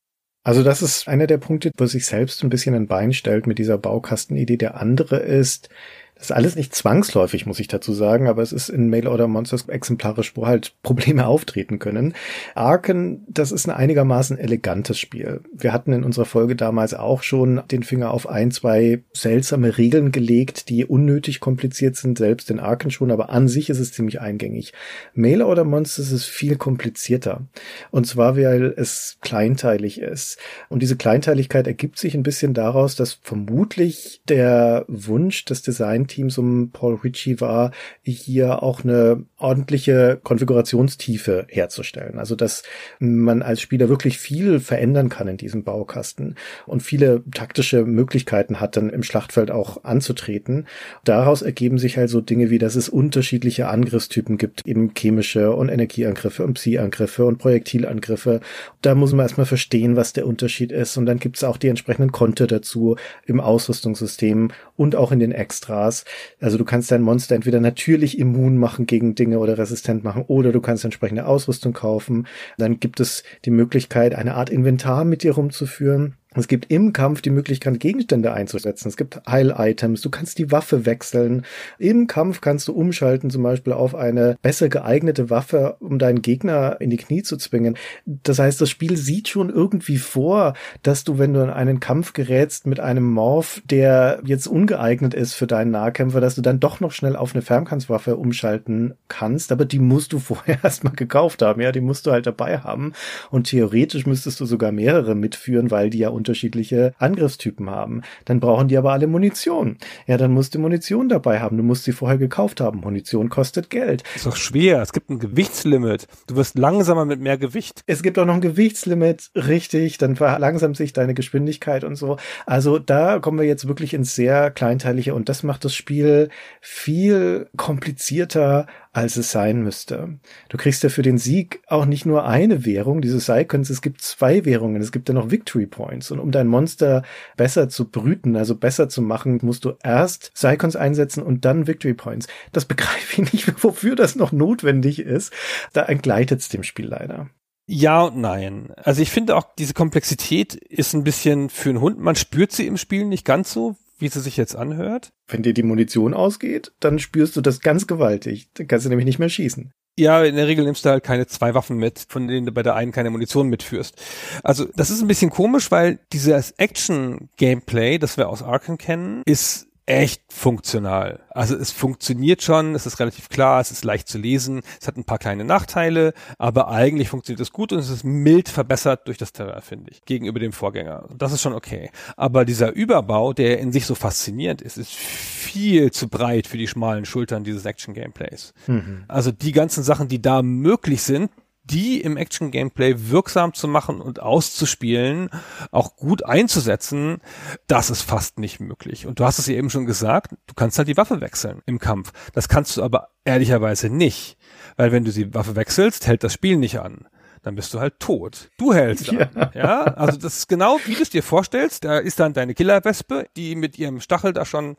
Also das ist einer der Punkte, wo sich selbst ein bisschen ein Bein stellt mit dieser Baukastenidee. Der andere ist, das ist alles nicht zwangsläufig, muss ich dazu sagen, aber es ist in Mail Order Monsters exemplarisch, wo halt Probleme auftreten können. Arkham, das ist ein einigermaßen elegantes Spiel. Wir hatten in unserer Folge damals auch schon den Finger auf ein, zwei seltsame Regeln gelegt, die unnötig kompliziert sind, selbst in Arkham schon, aber an sich ist es ziemlich eingängig. Mail Order Monsters ist viel komplizierter. Und zwar, weil es kleinteilig ist. Und diese Kleinteiligkeit ergibt sich ein bisschen daraus, dass vermutlich der Wunsch des Designteams um Paul Ritchie war, hier auch eine ordentliche Konfigurationstiefe herzustellen. Also, dass man als Spieler wirklich viel verändern kann in diesem Baukasten und viele taktische Möglichkeiten hat, dann im Schlachtfeld auch anzutreten. Daraus ergeben sich halt so Dinge wie, dass es unterschiedliche Angriffstypen gibt, eben chemische und Energieangriffe und Psi-Angriffe und Projektilangriffe. Da muss man erstmal verstehen, was der Unterschied ist und dann gibt es auch die entsprechenden Konter dazu im Ausrüstungssystem und auch in den Extras. Also du kannst dein Monster entweder natürlich immun machen gegen Dinge oder resistent machen oder du kannst entsprechende Ausrüstung kaufen. Dann gibt es die Möglichkeit, eine Art Inventar mit dir rumzuführen. Es gibt im Kampf die Möglichkeit, Gegenstände einzusetzen. Es gibt Heil-Items. Du kannst die Waffe wechseln. Im Kampf kannst du umschalten, zum Beispiel auf eine besser geeignete Waffe, um deinen Gegner in die Knie zu zwingen. Das heißt, das Spiel sieht schon irgendwie vor, dass du, wenn du in einen Kampf gerätst mit einem Morph, der jetzt ungeeignet ist für deinen Nahkämpfer, dass du dann doch noch schnell auf eine Fernkampfwaffe umschalten kannst. Aber die musst du vorher erstmal gekauft haben. Ja, die musst du halt dabei haben. Und theoretisch müsstest du sogar mehrere mitführen, weil die ja unterschiedliche Angriffstypen haben. Dann brauchen die aber alle Munition. Ja, dann musst du Munition dabei haben. Du musst sie vorher gekauft haben. Munition kostet Geld. Ist doch schwer. Es gibt ein Gewichtslimit. Du wirst langsamer mit mehr Gewicht. Es gibt auch noch ein Gewichtslimit. Richtig. Dann verlangsamt sich deine Geschwindigkeit und so. Also da kommen wir jetzt wirklich ins sehr Kleinteilige und das macht das Spiel viel komplizierter, als es sein müsste. Du kriegst ja für den Sieg auch nicht nur eine Währung, diese Cycons, es gibt 2 Währungen, es gibt ja noch Victory Points. Und um dein Monster besser zu brüten, also besser zu machen, musst du erst Cycons einsetzen und dann Victory Points. Das begreife ich nicht, wofür das noch notwendig ist. Da entgleitet es dem Spiel leider. Ja und nein. Also ich finde auch, diese Komplexität ist ein bisschen für einen Hund. Man spürt sie im Spiel nicht ganz so, wie sie sich jetzt anhört. Wenn dir die Munition ausgeht, dann spürst du das ganz gewaltig. Dann kannst du nämlich nicht mehr schießen. Ja, in der Regel nimmst du halt keine 2 Waffen mit, von denen du bei der einen keine Munition mitführst. Also das ist ein bisschen komisch, weil dieses Action-Gameplay, das wir aus Arkham kennen, ist echt funktional. Also es funktioniert schon, es ist relativ klar, es ist leicht zu lesen, es hat ein paar kleine Nachteile, aber eigentlich funktioniert es gut und es ist mild verbessert durch das Terrain, finde ich, gegenüber dem Vorgänger. Das ist schon okay. Aber dieser Überbau, der in sich so faszinierend ist, ist viel zu breit für die schmalen Schultern dieses Action-Gameplays. Mhm. Also die ganzen Sachen, die da möglich sind, die im Action-Gameplay wirksam zu machen und auszuspielen, auch gut einzusetzen, das ist fast nicht möglich. Und du hast es ja eben schon gesagt, du kannst halt die Waffe wechseln im Kampf. Das kannst du aber ehrlicherweise nicht, weil wenn du die Waffe wechselst, hält das Spiel nicht an. Dann bist du halt tot. Du hältst an. Ja. Ja, also das ist genau, wie du es dir vorstellst. Da ist dann deine Killerwespe, die mit ihrem Stachel da schon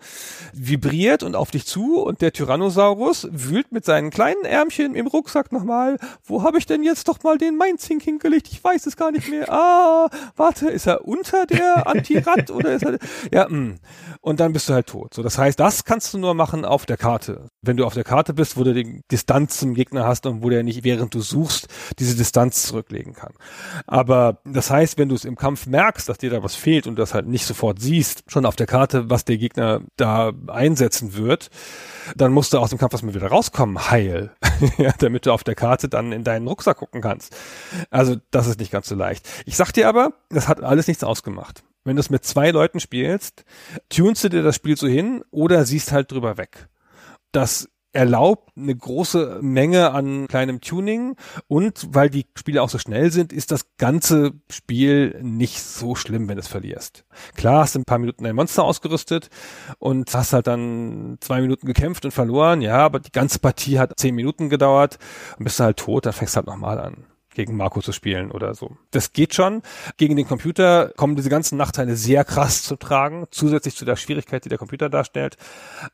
vibriert und auf dich zu, und der Tyrannosaurus wühlt mit seinen kleinen Ärmchen im Rucksack nochmal. Wo habe ich denn jetzt doch mal den Mainzink hingelegt? Ich weiß es gar nicht mehr. Ah, warte, ist er unter der Antirad oder ist er... Ja, und dann bist du halt tot. So, das heißt, das kannst du nur machen auf der Karte. Wenn du auf der Karte bist, wo du die Distanz zum Gegner hast und wo der nicht, während du suchst, diese Distanz zurücklegen kann. Aber das heißt, wenn du es im Kampf merkst, dass dir da was fehlt und das halt nicht sofort siehst, schon auf der Karte, was der Gegner da einsetzen wird, dann musst du aus dem Kampf erstmal wieder rauskommen, heil, ja, damit du auf der Karte dann in deinen Rucksack gucken kannst. Also das ist nicht ganz so leicht. Ich sag dir aber, das hat alles nichts ausgemacht. Wenn du es mit 2 Leuten spielst, tunst du dir das Spiel so hin oder siehst halt drüber weg. Das erlaubt eine große Menge an kleinem Tuning, und weil die Spiele auch so schnell sind, ist das ganze Spiel nicht so schlimm, wenn du es verlierst. Klar, hast du ein paar Minuten ein Monster ausgerüstet und hast halt dann 2 Minuten gekämpft und verloren, ja, aber die ganze Partie hat 10 Minuten gedauert und bist halt tot, dann fängst du halt nochmal an, gegen Marco zu spielen oder so. Das geht schon. Gegen den Computer kommen diese ganzen Nachteile sehr krass zu tragen, zusätzlich zu der Schwierigkeit, die der Computer darstellt.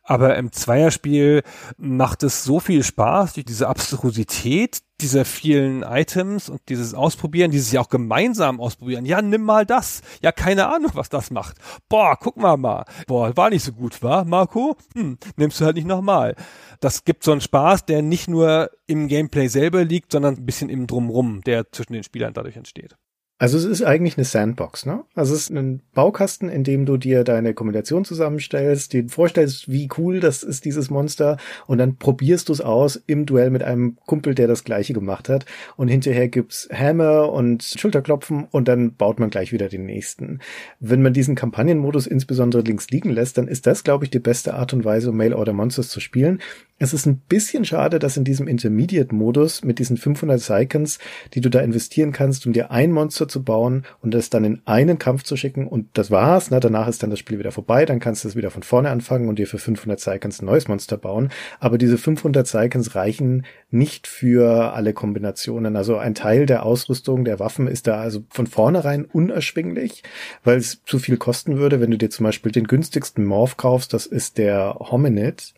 Aber im Zweierspiel macht es so viel Spaß durch diese Abstrusität dieser vielen Items und dieses Ausprobieren, dieses ja auch gemeinsam ausprobieren. Ja, nimm mal das. Ja, keine Ahnung, was das macht. Boah, guck mal. Boah, war nicht so gut, wa, Marco? Nimmst du halt nicht nochmal. Das gibt so einen Spaß, der nicht nur im Gameplay selber liegt, sondern ein bisschen im Drumrum, der zwischen den Spielern dadurch entsteht. Also es ist eigentlich eine Sandbox, ne? Also es ist ein Baukasten, in dem du dir deine Kombination zusammenstellst, dir vorstellst, wie cool das ist, dieses Monster, und dann probierst du es aus im Duell mit einem Kumpel, der das Gleiche gemacht hat, und hinterher gibt's Hammer und Schulterklopfen und dann baut man gleich wieder den nächsten. Wenn man diesen Kampagnenmodus insbesondere links liegen lässt, dann ist das, glaube ich, die beste Art und Weise, um Mail Order Monsters zu spielen. Es ist ein bisschen schade, dass in diesem Intermediate-Modus mit diesen 500 Cycons, die du da investieren kannst, um dir ein Monster zu bauen und es dann in einen Kampf zu schicken, und das war's, ne? Danach ist dann das Spiel wieder vorbei, dann kannst du es wieder von vorne anfangen und dir für 500 Cycons ein neues Monster bauen. Aber diese 500 Cycons reichen nicht für alle Kombinationen. Also ein Teil der Ausrüstung, der Waffen ist da also von vornherein unerschwinglich, weil es zu viel kosten würde. Wenn du dir zum Beispiel den günstigsten Morph kaufst, das ist der Hominid,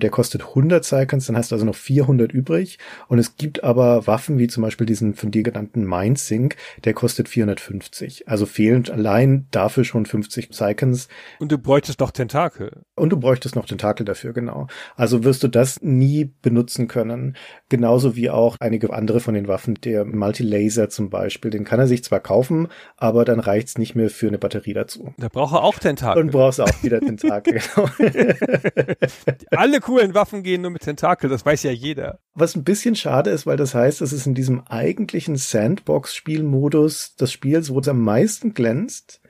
der kostet 100 Cycons, dann hast du also noch 400 übrig, und es gibt aber Waffen wie zum Beispiel diesen von dir genannten Mindsink, der kostet 450. Also fehlen allein dafür schon 50 Cycons. Und du bräuchtest noch Tentakel. Dafür, genau. Also wirst du das nie benutzen können. Genauso wie auch einige andere von den Waffen, der Multilaser zum Beispiel, den kann er sich zwar kaufen, aber dann reicht's nicht mehr für eine Batterie dazu. Da braucht er auch Tentakel. Und brauchst auch wieder Tentakel, genau. Alle coolen Waffen gehen nur mit Tentakel, das weiß ja jeder. Was ein bisschen schade ist, weil das heißt, dass es in diesem eigentlichen Sandbox-Spielmodus des Spiels, wo es am meisten glänzt,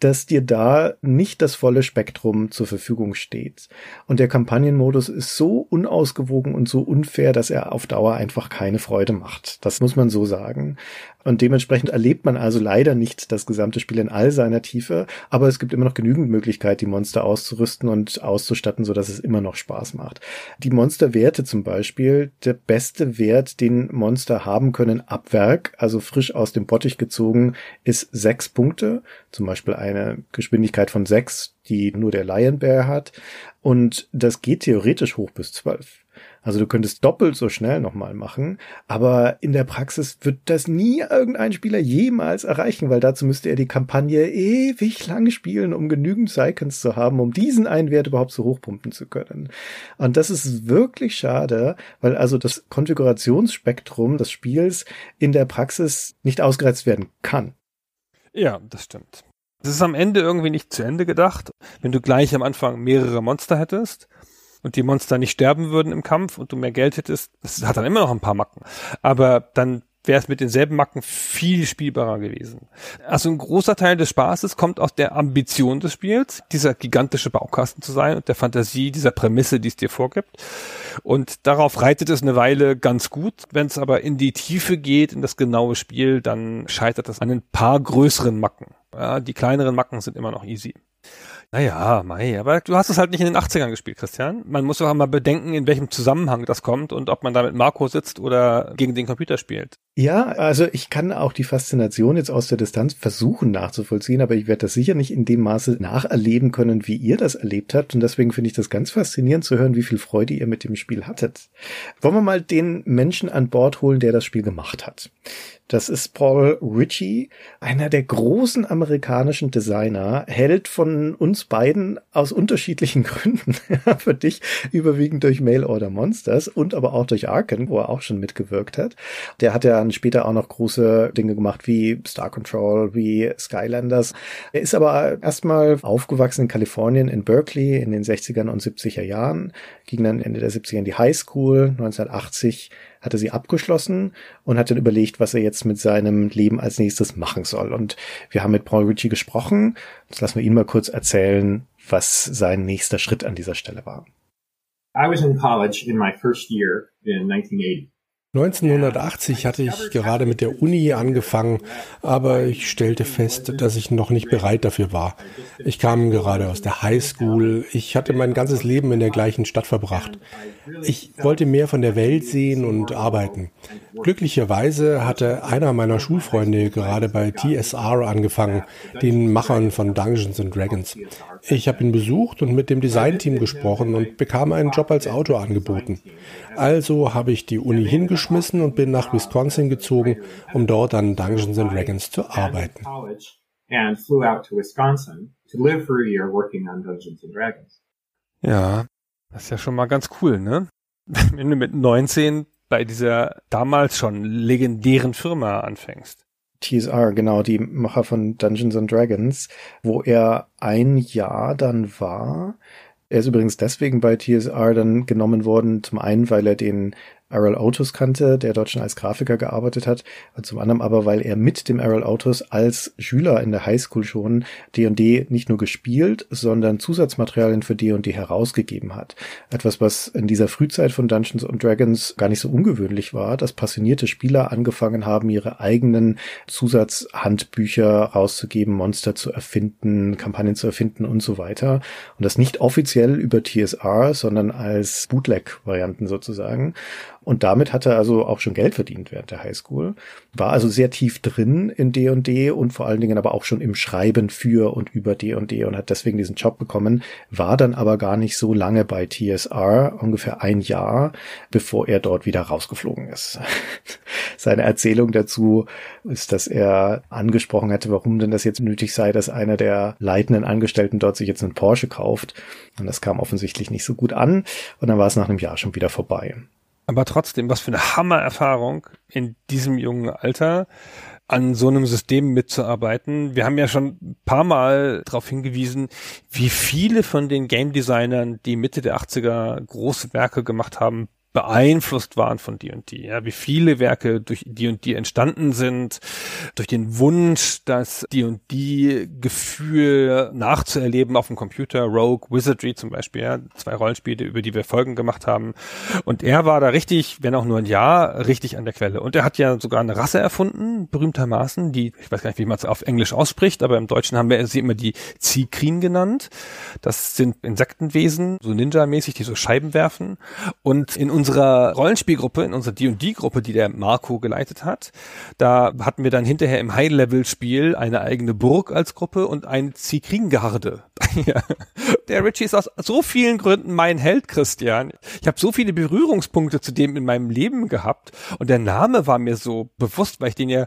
dass dir da nicht das volle Spektrum zur Verfügung steht. Und der Kampagnenmodus ist so unausgewogen und so unfair, dass er auf Dauer einfach keine Freude macht. Das muss man so sagen. Und dementsprechend erlebt man also leider nicht das gesamte Spiel in all seiner Tiefe, aber es gibt immer noch genügend Möglichkeit, die Monster auszurüsten und auszustatten, sodass es immer noch Spaß macht. Die Monsterwerte zum Beispiel, der beste Wert, den Monster haben können ab Werk, also frisch aus dem Bottich gezogen, ist 6 Punkte, zum Beispiel eine Geschwindigkeit von 6, die nur der Lion Bear hat. Und das geht theoretisch hoch bis 12. Also du könntest doppelt so schnell nochmal machen, aber in der Praxis wird das nie irgendein Spieler jemals erreichen, weil dazu müsste er die Kampagne ewig lang spielen, um genügend Cycons zu haben, um diesen einen Wert überhaupt so hochpumpen zu können. Und das ist wirklich schade, weil also das Konfigurationsspektrum des Spiels in der Praxis nicht ausgereizt werden kann. Ja, das stimmt. Das ist am Ende irgendwie nicht zu Ende gedacht. Wenn du gleich am Anfang mehrere Monster hättest und die Monster nicht sterben würden im Kampf und du mehr Geld hättest, das hat dann immer noch ein paar Macken. Aber dann wäre es mit denselben Macken viel spielbarer gewesen. Also ein großer Teil des Spaßes kommt aus der Ambition des Spiels, dieser gigantische Baukasten zu sein und der Fantasie, dieser Prämisse, die es dir vorgibt. Und darauf reitet es eine Weile ganz gut. Wenn es aber in die Tiefe geht, in das genaue Spiel, dann scheitert das an ein paar größeren Macken. Ja, die kleineren Macken sind immer noch easy. Naja, mei, aber du hast es halt nicht in den 80ern gespielt, Christian. Man muss auch mal bedenken, in welchem Zusammenhang das kommt und ob man da mit Marco sitzt oder gegen den Computer spielt. Ja, also ich kann auch die Faszination jetzt aus der Distanz versuchen nachzuvollziehen, aber ich werde das sicher nicht in dem Maße nacherleben können, wie ihr das erlebt habt. Und deswegen finde ich das ganz faszinierend zu hören, wie viel Freude ihr mit dem Spiel hattet. Wollen wir mal den Menschen an Bord holen, der das Spiel gemacht hat. Das ist Paul Ritchie, einer der großen amerikanischen Designer, Held von uns beiden aus unterschiedlichen Gründen. Für dich überwiegend durch Mail Order Monsters und aber auch durch Arkham, wo er auch schon mitgewirkt hat. Der hat ja dann später auch noch große Dinge gemacht wie Star Control, wie Skylanders. Er ist aber erstmal aufgewachsen in Kalifornien, in Berkeley in den 60ern und 70er Jahren, ging dann Ende der 70er in die High School, 1980 hatte sie abgeschlossen und hat dann überlegt, was er jetzt mit seinem Leben als nächstes machen soll. Und wir haben mit Paul Ritchie gesprochen. Jetzt lassen wir ihn mal kurz erzählen, was sein nächster Schritt an dieser Stelle war. I was in college in my first year in 1980. 1980 hatte ich gerade mit der Uni angefangen, aber ich stellte fest, dass ich noch nicht bereit dafür war. Ich kam gerade aus der Highschool, ich hatte mein ganzes Leben in der gleichen Stadt verbracht. Ich wollte mehr von der Welt sehen und arbeiten. Glücklicherweise hatte einer meiner Schulfreunde gerade bei TSR angefangen, den Machern von Dungeons & Dragons. Ich habe ihn besucht und mit dem Designteam gesprochen und bekam einen Job als Autor angeboten. Also habe ich die Uni hingeschrieben und bin nach Wisconsin gezogen, um dort an Dungeons & Dragons zu arbeiten. Ja, das ist ja schon mal ganz cool, ne? Wenn du mit 19 bei dieser damals schon legendären Firma anfängst. TSR, genau, die Macher von Dungeons & Dragons, wo er ein Jahr dann war. Er ist übrigens deswegen bei TSR dann genommen worden, zum einen, weil er den Erol Otus kannte, der dort schon als Grafiker gearbeitet hat, und zum anderen aber, weil er mit dem Erol Otus als Schüler in der Highschool schon D&D nicht nur gespielt, sondern Zusatzmaterialien für D&D herausgegeben hat. Etwas, was in dieser Frühzeit von Dungeons & Dragons gar nicht so ungewöhnlich war, dass passionierte Spieler angefangen haben, ihre eigenen Zusatzhandbücher rauszugeben, Monster zu erfinden, Kampagnen zu erfinden und so weiter. Und das nicht offiziell über TSR, sondern als Bootleg-Varianten sozusagen. Und damit hat er also auch schon Geld verdient während der Highschool, war also sehr tief drin in D&D und vor allen Dingen aber auch schon im Schreiben für und über D&D und hat deswegen diesen Job bekommen, war dann aber gar nicht so lange bei TSR, ungefähr ein Jahr, bevor er dort wieder rausgeflogen ist. Seine Erzählung dazu ist, dass er angesprochen hatte, warum denn das jetzt nötig sei, dass einer der leitenden Angestellten dort sich jetzt einen Porsche kauft. Und das kam offensichtlich nicht so gut an und dann war es nach einem Jahr schon wieder vorbei. Aber trotzdem, was für eine Hammererfahrung in diesem jungen Alter, an so einem System mitzuarbeiten. Wir haben ja schon ein paar Mal darauf hingewiesen, wie viele von den Game-Designern, die Mitte der 80er große Werke gemacht haben, beeinflusst waren von D&D, ja, wie viele Werke durch D&D entstanden sind, durch den Wunsch, das D&D-Gefühl nachzuerleben auf dem Computer, Rogue, Wizardry zum Beispiel, ja, 2 Rollenspiele, über die wir Folgen gemacht haben, und er war da richtig, wenn auch nur ein Jahr, richtig an der Quelle, und er hat ja sogar eine Rasse erfunden, berühmtermaßen, die, ich weiß gar nicht, wie man es auf Englisch ausspricht, aber im Deutschen haben wir sie immer die Zikrin genannt, das sind Insektenwesen, so Ninja-mäßig, die so Scheiben werfen, und in unserer Rollenspielgruppe, in unserer D&D-Gruppe, die der Marco geleitet hat, da hatten wir dann hinterher im High-Level-Spiel eine eigene Burg als Gruppe und eine Zikringarde. Der Ritchie ist aus so vielen Gründen mein Held, Christian. Ich habe so viele Berührungspunkte zu dem in meinem Leben gehabt und der Name war mir so bewusst, weil ich den ja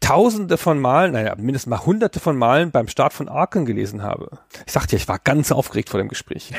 Tausende von Malen, naja, mindestens mal Hunderte von Malen beim Start von Arkham gelesen habe. Ich sagte ja, ich war ganz aufgeregt vor dem Gespräch.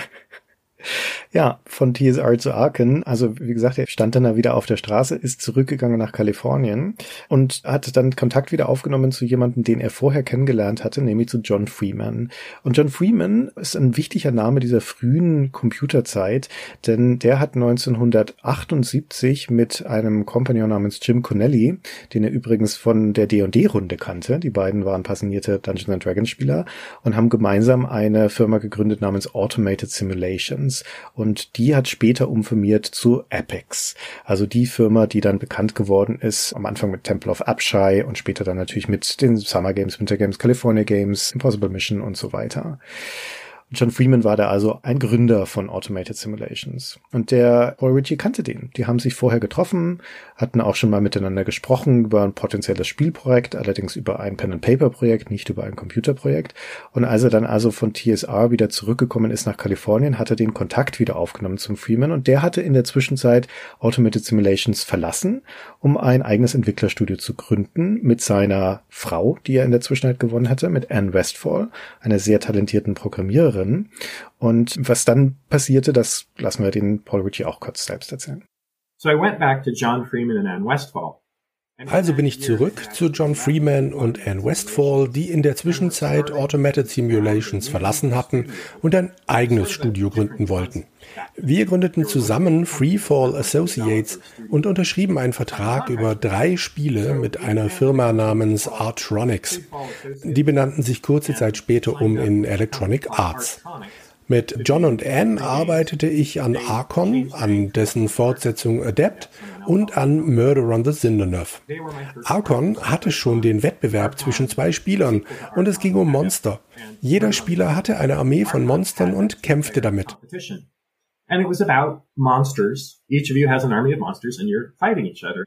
Ja, von TSR zu Arkham, also wie gesagt, er stand dann da wieder auf der Straße, ist zurückgegangen nach Kalifornien und hat dann Kontakt wieder aufgenommen zu jemandem, den er vorher kennengelernt hatte, nämlich zu Jon Freeman. Und Jon Freeman ist ein wichtiger Name dieser frühen Computerzeit, denn der hat 1978 mit einem Kompagnon namens Jim Connelly, den er übrigens von der D&D-Runde kannte, die beiden waren passionierte Dungeons & Dragons Spieler und haben gemeinsam eine Firma gegründet namens Automated Simulations. Und die hat später umfirmiert zu Epyx, also die Firma, die dann bekannt geworden ist, am Anfang mit Temple of Apshai und später dann natürlich mit den Summer Games, Winter Games, California Games, Impossible Mission und so weiter. Jon Freeman war da also ein Gründer von Automated Simulations. Und der Paul Ritchie kannte den. Die haben sich vorher getroffen, hatten auch schon mal miteinander gesprochen über ein potenzielles Spielprojekt, allerdings über ein Pen-and-Paper-Projekt, nicht über ein Computerprojekt. Und als er dann also von TSR wieder zurückgekommen ist nach Kalifornien, hat er den Kontakt wieder aufgenommen zum Freeman. Und der hatte in der Zwischenzeit Automated Simulations verlassen, um ein eigenes Entwicklerstudio zu gründen mit seiner Frau, die er in der Zwischenzeit gewonnen hatte, mit Anne Westfall, einer sehr talentierten Programmiererin. Und was dann passierte, das lassen wir den Paul Ritchie auch kurz selbst erzählen. Also bin ich zurück zu Jon Freeman und Anne Westfall, die in der Zwischenzeit Automated Simulations verlassen hatten und ein eigenes Studio gründen wollten. Wir gründeten zusammen Freefall Associates und unterschrieben einen Vertrag über 3 Spiele mit einer Firma namens Artronics. Die benannten sich kurze Zeit später um in Electronic Arts. Mit John und Anne arbeitete ich an Arkham, an dessen Fortsetzung Adept und an Murder on the Zinderneuf. Arkham hatte schon den Wettbewerb zwischen 2 Spielern und es ging um Monster. Jeder Spieler hatte eine Armee von Monstern und kämpfte damit. And it was about monsters. Each of you has an army of monsters and you're fighting each other.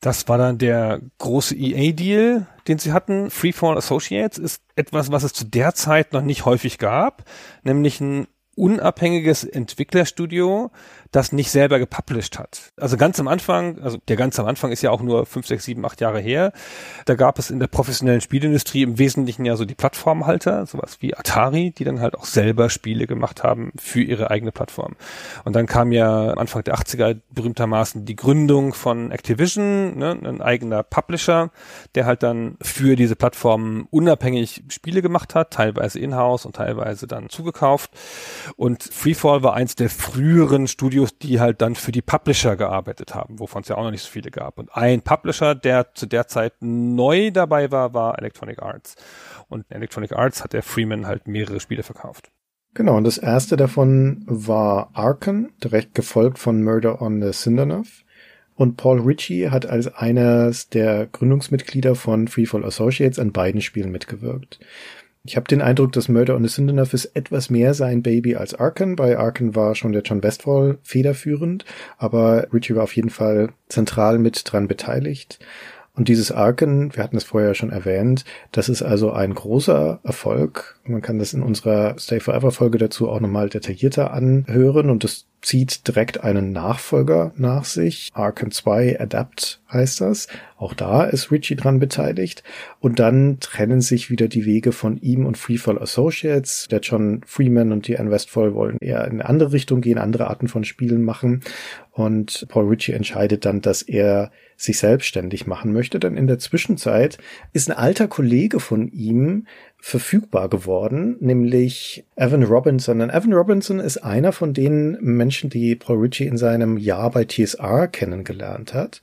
Das war dann der große EA-Deal, den sie hatten. Freefall Associates ist etwas, was es zu der Zeit noch nicht häufig gab, nämlich ein unabhängiges Entwicklerstudio, das nicht selber gepublished hat. Also ganz am Anfang, also der ganz am Anfang ist ja auch nur 5, 6, 7, 8 Jahre her, da gab es in der professionellen Spielindustrie im Wesentlichen ja so die Plattformhalter, sowas wie Atari, die dann halt auch selber Spiele gemacht haben für ihre eigene Plattform. Und dann kam ja Anfang der 80er berühmtermaßen die Gründung von Activision, ne, ein eigener Publisher, der halt dann für diese Plattformen unabhängig Spiele gemacht hat, teilweise in-house und teilweise dann zugekauft. Und Freefall war eins der früheren Studios, die halt dann für die Publisher gearbeitet haben, wovon es ja auch noch nicht so viele gab. Und ein Publisher, der zu der Zeit neu dabei war, war Electronic Arts. Und Electronic Arts hat der Freeman halt mehrere Spiele verkauft. Genau, und das erste davon war Arkham, direkt gefolgt von Murder on the Zinderneuf. Und Paul Ritchie hat als eines der Gründungsmitglieder von Freefall Associates an beiden Spielen mitgewirkt. Ich habe den Eindruck, dass Murder on the Zinderneuf ist etwas mehr sein Baby als Arkham. Bei Arkham war schon der Jon Westfall federführend, aber Ritchie war auf jeden Fall zentral mit dran beteiligt. Und dieses Arkham, wir hatten es vorher schon erwähnt, das ist also ein großer Erfolg. Man kann das in unserer Stay Forever Folge dazu auch nochmal detaillierter anhören und das zieht direkt einen Nachfolger nach sich. Arkham 2 Adept heißt das. Auch da ist Ritchie dran beteiligt. Und dann trennen sich wieder die Wege von ihm und Freefall Associates. Der Jon Freeman und die Anne Westfall wollen eher in eine andere Richtung gehen, andere Arten von Spielen machen. Und Paul Ritchie entscheidet dann, dass er sich selbstständig machen möchte. Denn in der Zwischenzeit ist ein alter Kollege von ihm verfügbar geworden, nämlich Evan Robinson. Und Evan Robinson ist einer von den Menschen, die Paul Ritchie in seinem Jahr bei TSR kennengelernt hat.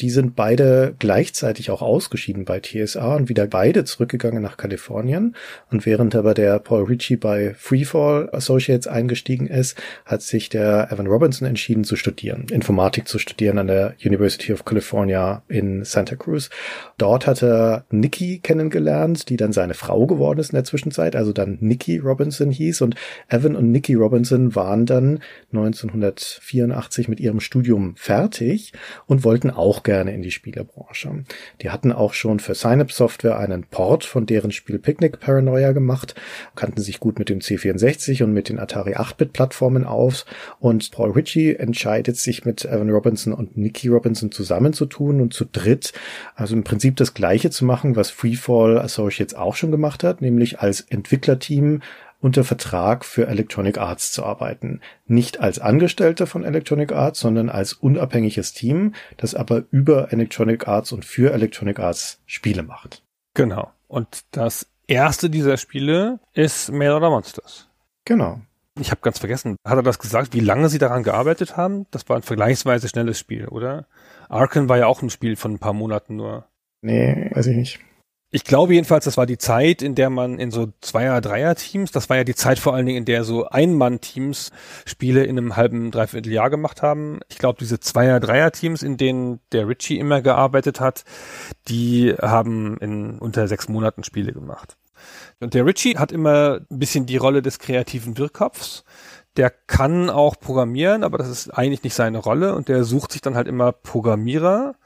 Die sind beide gleichzeitig auch ausgeschieden bei TSR und wieder beide zurückgegangen nach Kalifornien. Und während aber der Paul Ritchie bei Freefall Associates eingestiegen ist, hat sich der Evan Robinson entschieden zu studieren, Informatik zu studieren an der University of California in Santa Cruz. Dort hat er Nikki kennengelernt, die dann seine Frau geworden ist in der Zwischenzeit, also dann Nikki Robinson hieß. Und Evan und Nikki Robinson waren dann 1984 mit ihrem Studium fertig und wollten auch gerne in die Spielebranche. Die hatten auch schon für Synapse Software einen Port von deren Spiel Picnic Paranoia gemacht, kannten sich gut mit dem C64 und mit den Atari 8-Bit-Plattformen aus, und Paul Ritchie entscheidet sich, mit Evan Robinson und Nikki Robinson zusammenzutun und zu dritt, also im Prinzip das Gleiche zu machen, was Freefall Associates auch schon gemacht hat, nämlich als Entwicklerteam unter Vertrag für Electronic Arts zu arbeiten. Nicht als Angestellter von Electronic Arts, sondern als unabhängiges Team, das aber über Electronic Arts und für Electronic Arts Spiele macht. Genau. Und das erste dieser Spiele ist Mail Order Monsters. Genau. Ich habe ganz vergessen, hat er das gesagt, wie lange sie daran gearbeitet haben? Das war ein vergleichsweise schnelles Spiel, oder? Arkham war ja auch ein Spiel von ein paar Monaten nur. Nee, weiß ich nicht. Ich glaube jedenfalls, das war die Zeit, in der man in so Zweier-, Dreier-Teams, das war ja die Zeit vor allen Dingen, in der so Ein-Mann-Teams Spiele in einem halben, dreiviertel Jahr gemacht haben. Ich glaube, diese Zweier-, Dreier-Teams, in denen der Ritchie immer gearbeitet hat, die haben in unter 6 Monaten Spiele gemacht. Und der Ritchie hat immer ein bisschen die Rolle des kreativen Wirrkopfs. Der kann auch programmieren, aber das ist eigentlich nicht seine Rolle, und der sucht sich dann halt immer Programmierer.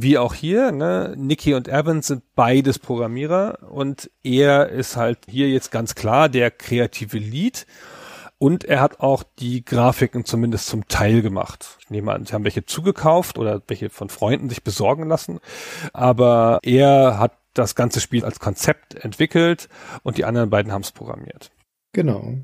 Wie auch hier, ne? Nikki und Evan sind beides Programmierer, und er ist halt hier jetzt ganz klar der kreative Lead, und er hat auch die Grafiken zumindest zum Teil gemacht. Ich nehme an, sie haben welche zugekauft oder welche von Freunden sich besorgen lassen, aber er hat das ganze Spiel als Konzept entwickelt und die anderen beiden haben es programmiert. Genau.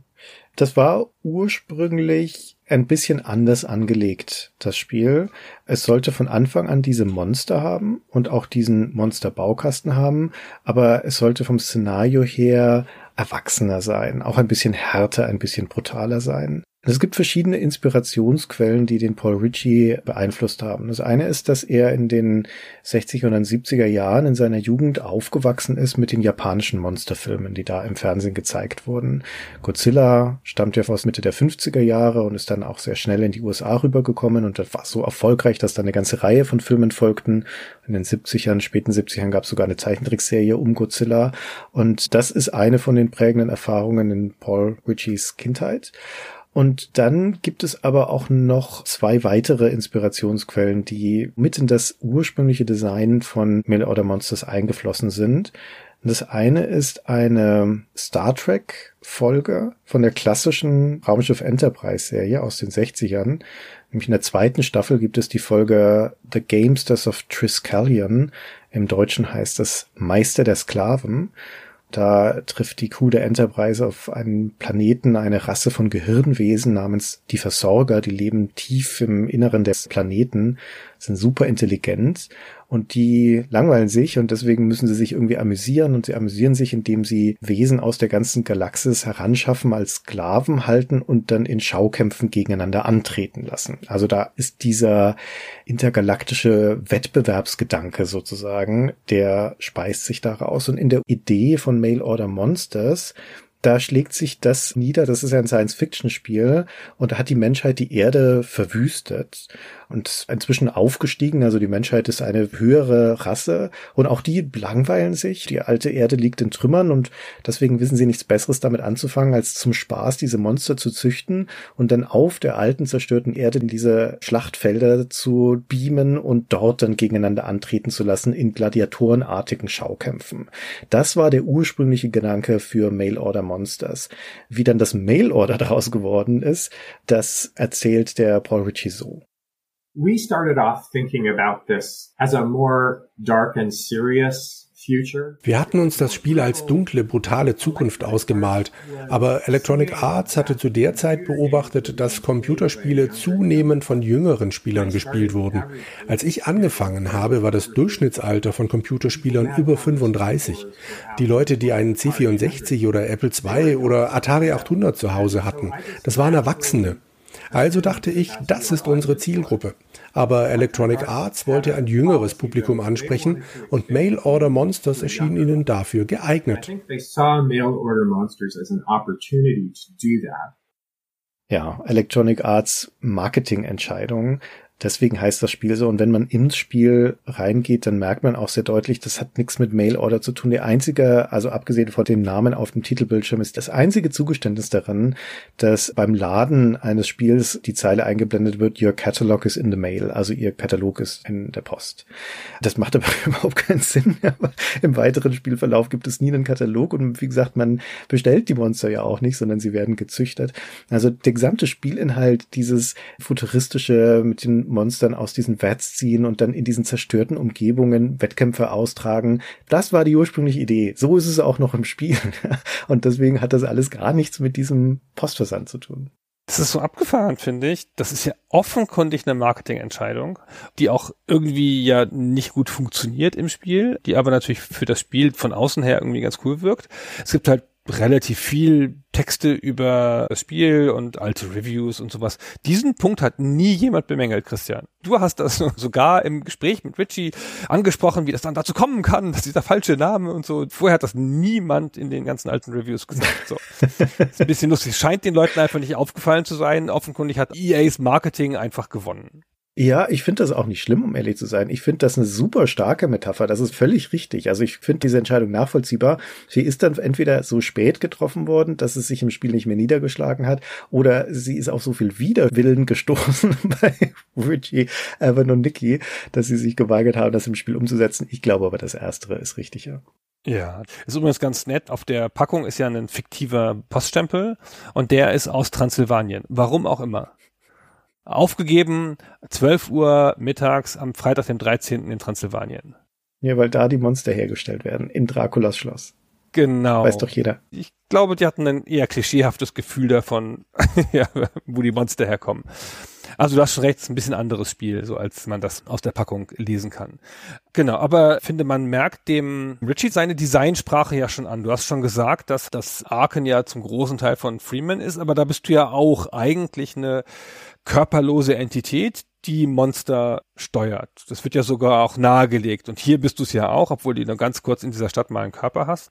Das war ursprünglich ein bisschen anders angelegt, das Spiel. Es sollte von Anfang an diese Monster haben und auch diesen Monsterbaukasten haben, aber es sollte vom Szenario her erwachsener sein, auch ein bisschen härter, ein bisschen brutaler sein. Es gibt verschiedene Inspirationsquellen, die den Paul Ritchie beeinflusst haben. Das eine ist, dass er in den 60er und 70er Jahren in seiner Jugend aufgewachsen ist mit den japanischen Monsterfilmen, die da im Fernsehen gezeigt wurden. Godzilla stammt ja aus Mitte der 50er Jahre und ist dann auch sehr schnell in die USA rübergekommen, und das war so erfolgreich, dass da eine ganze Reihe von Filmen folgten. In den 70ern, späten 70ern gab es sogar eine Zeichentrickserie um Godzilla, und das ist eine von den prägenden Erfahrungen in Paul Ritchies Kindheit. Und dann gibt es aber auch noch 2 weitere Inspirationsquellen, die mit in das ursprüngliche Design von Mail Order Monsters eingeflossen sind. Das eine ist eine Star Trek-Folge von der klassischen Raumschiff Enterprise-Serie aus den 60ern. Nämlich in der 2. Staffel gibt es die Folge The Gamesters of Triskelion. Im Deutschen heißt es Meister der Sklaven. Da trifft die Crew der Enterprise auf einem Planeten eine Rasse von Gehirnwesen namens die Versorger. Die leben tief im Inneren des Planeten, sind super intelligent, und die langweilen sich, und deswegen müssen sie sich irgendwie amüsieren, und sie amüsieren sich, indem sie Wesen aus der ganzen Galaxis heranschaffen, als Sklaven halten und dann in Schaukämpfen gegeneinander antreten lassen. Also da ist dieser intergalaktische Wettbewerbsgedanke sozusagen, der speist sich daraus. Und in der Idee von Mail Order Monsters, da schlägt sich das nieder. Das ist ja ein Science-Fiction-Spiel, und da hat die Menschheit die Erde verwüstet und inzwischen aufgestiegen. Also die Menschheit ist eine höhere Rasse, und auch die langweilen sich. Die alte Erde liegt in Trümmern, und deswegen wissen sie nichts Besseres damit anzufangen, als zum Spaß diese Monster zu züchten und dann auf der alten zerstörten Erde in diese Schlachtfelder zu beamen und dort dann gegeneinander antreten zu lassen in gladiatorenartigen Schaukämpfen. Das war der ursprüngliche Gedanke für Mail Order Monsters. Wie dann das Mail Order daraus geworden ist, das erzählt der Paul Ritchie so. We started off thinking about this as a more dark and serious Wir hatten uns das Spiel als dunkle, brutale Zukunft ausgemalt, aber Electronic Arts hatte zu der Zeit beobachtet, dass Computerspiele zunehmend von jüngeren Spielern gespielt wurden. Als ich angefangen habe, war das Durchschnittsalter von Computerspielern über 35. Die Leute, die einen C64 oder Apple II oder Atari 800 zu Hause hatten, das waren Erwachsene. Also dachte ich, das ist unsere Zielgruppe. Aber Electronic Arts wollte ein jüngeres Publikum ansprechen und Mail Order Monsters erschien ihnen dafür geeignet. Ja, Electronic Arts Marketingentscheidungen. Deswegen heißt das Spiel so. Und wenn man ins Spiel reingeht, dann merkt man auch sehr deutlich, das hat nichts mit Mail Order zu tun. Der einzige, also abgesehen von dem Namen auf dem Titelbildschirm, ist das einzige Zugeständnis daran, dass beim Laden eines Spiels die Zeile eingeblendet wird, Your Catalog is in the Mail, also Ihr Katalog ist in der Post. Das macht aber überhaupt keinen Sinn. Aber im weiteren Spielverlauf gibt es nie einen Katalog. Und wie gesagt, man bestellt die Monster ja auch nicht, sondern sie werden gezüchtet. Also der gesamte Spielinhalt, dieses futuristische mit den Monstern aus diesen Vats ziehen und dann in diesen zerstörten Umgebungen Wettkämpfe austragen. Das war die ursprüngliche Idee. So ist es auch noch im Spiel. Und deswegen hat das alles gar nichts mit diesem Postversand zu tun. Das ist so abgefahren, finde ich. Das ist ja offenkundig eine Marketingentscheidung, die auch irgendwie ja nicht gut funktioniert im Spiel, die aber natürlich für das Spiel von außen her irgendwie ganz cool wirkt. Es gibt halt relativ viel Texte über das Spiel und alte Reviews und sowas. Diesen Punkt hat nie jemand bemängelt, Christian. Du hast das sogar im Gespräch mit Ritchie angesprochen, wie das dann dazu kommen kann, dass dieser falsche Name und so. Vorher hat das niemand in den ganzen alten Reviews gesagt. So. Ist ein bisschen lustig. Scheint den Leuten einfach nicht aufgefallen zu sein. Offenkundig hat EAs Marketing einfach gewonnen. Ja, ich finde das auch nicht schlimm, um ehrlich zu sein. Ich finde das eine super starke Metapher. Das ist völlig richtig. Also ich finde diese Entscheidung nachvollziehbar. Sie ist dann entweder so spät getroffen worden, dass es sich im Spiel nicht mehr niedergeschlagen hat, oder sie ist auf so viel Widerwillen gestoßen bei Ritchie, Evan und Nikki, dass sie sich geweigert haben, das im Spiel umzusetzen. Ich glaube aber, das Erstere ist richtiger. Ja, ist übrigens ganz nett. Auf der Packung ist ja ein fiktiver Poststempel und der ist aus Transsilvanien. Warum auch immer. Aufgegeben, 12 Uhr mittags am Freitag, dem 13. in Transsilvanien. Ja, weil da die Monster hergestellt werden, in Draculas Schloss. Genau. Weiß doch jeder. Ich glaube, die hatten ein eher klischeehaftes Gefühl davon, ja, wo die Monster herkommen. Also du hast schon recht, es ist ein bisschen anderes Spiel, so als man das aus der Packung lesen kann. Genau, aber finde, man merkt dem Ritchie seine Designsprache ja schon an. Du hast schon gesagt, dass das Arken ja zum großen Teil von Freeman ist, aber da bist du ja auch eigentlich eine körperlose Entität, die Monster steuert. Das wird ja sogar auch nahegelegt. Und hier bist du es ja auch, obwohl du nur ganz kurz in dieser Stadt mal einen Körper hast.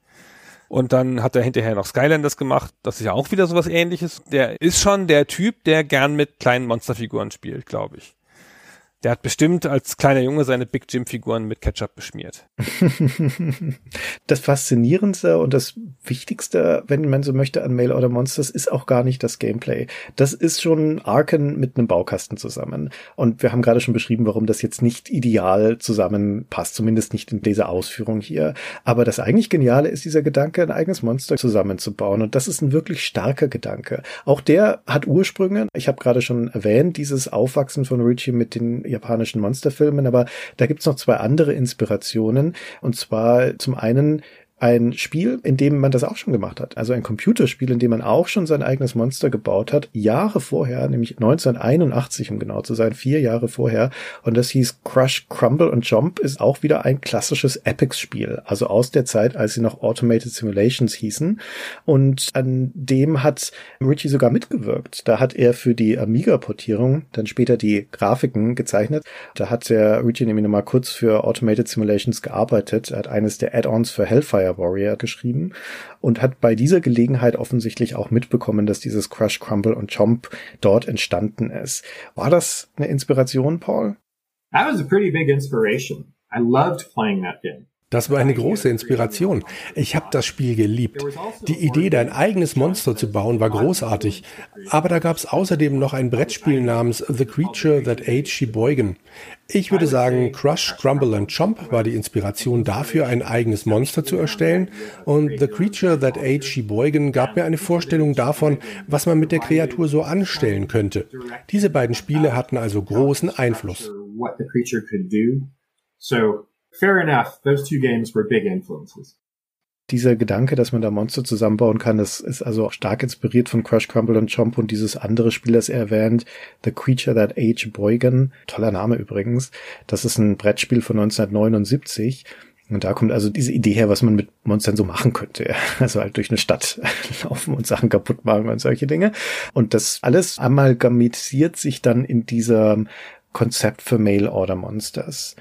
Und dann hat er hinterher noch Skylanders gemacht. Das ist ja auch wieder sowas Ähnliches. Der ist schon der Typ, der gern mit kleinen Monsterfiguren spielt, glaube ich. Der hat bestimmt als kleiner Junge seine Big Jim-Figuren mit Ketchup beschmiert. Das Faszinierendste und das Wichtigste, wenn man so möchte, an Mail Order Monsters ist auch gar nicht das Gameplay. Das ist schon Arkham mit einem Baukasten zusammen. Und wir haben gerade schon beschrieben, warum das jetzt nicht ideal zusammenpasst, zumindest nicht in dieser Ausführung hier. Aber das eigentlich Geniale ist dieser Gedanke, ein eigenes Monster zusammenzubauen. Und das ist ein wirklich starker Gedanke. Auch der hat Ursprünge. Ich habe gerade schon erwähnt, dieses Aufwachsen von Ritchie mit den japanischen Monsterfilmen, aber da gibt's noch zwei andere Inspirationen, und zwar zum einen ein Spiel, in dem man das auch schon gemacht hat. Also ein Computerspiel, in dem man auch schon sein eigenes Monster gebaut hat, Jahre vorher, nämlich 1981, um genau zu sein, 4 Jahre vorher. Und das hieß Crush, Crumble und Jump, ist auch wieder ein klassisches Epyx-Spiel. Also aus der Zeit, als sie noch Automated Simulations hießen. Und an dem hat Ritchie sogar mitgewirkt. Da hat er für die Amiga-Portierung dann später die Grafiken gezeichnet. Da hat der Ritchie nämlich nochmal kurz für Automated Simulations gearbeitet. Er hat eines der Add-ons für Hellfire Warrior geschrieben und hat bei dieser Gelegenheit offensichtlich auch mitbekommen, dass dieses Crush, Crumble und Chomp dort entstanden ist. War das eine Inspiration, Paul? That was a pretty big inspiration. I loved playing that game. Das war eine große Inspiration. Ich habe das Spiel geliebt. Die Idee, dein eigenes Monster zu bauen, war großartig. Aber da gab es außerdem noch ein Brettspiel namens The Creature That Ate Sheboygan. Ich würde sagen, Crush, Crumble and Chomp war die Inspiration dafür, ein eigenes Monster zu erstellen. Und The Creature That Ate Sheboygan gab mir eine Vorstellung davon, was man mit der Kreatur so anstellen könnte. Diese beiden Spiele hatten also großen Einfluss. fair enough, those two games were big influences. Dieser Gedanke, dass man da Monster zusammenbauen kann, das ist also auch stark inspiriert von Crash, Crumble und Chomp und dieses andere Spiel, das er erwähnt, The Creature That Ate Sheboygan, toller Name übrigens, das ist ein Brettspiel von 1979 und da kommt also diese Idee her, was man mit Monstern so machen könnte, also halt durch eine Stadt laufen und Sachen kaputt machen und solche Dinge und das alles amalgamisiert sich dann in diesem Konzept für Mail Order Monsters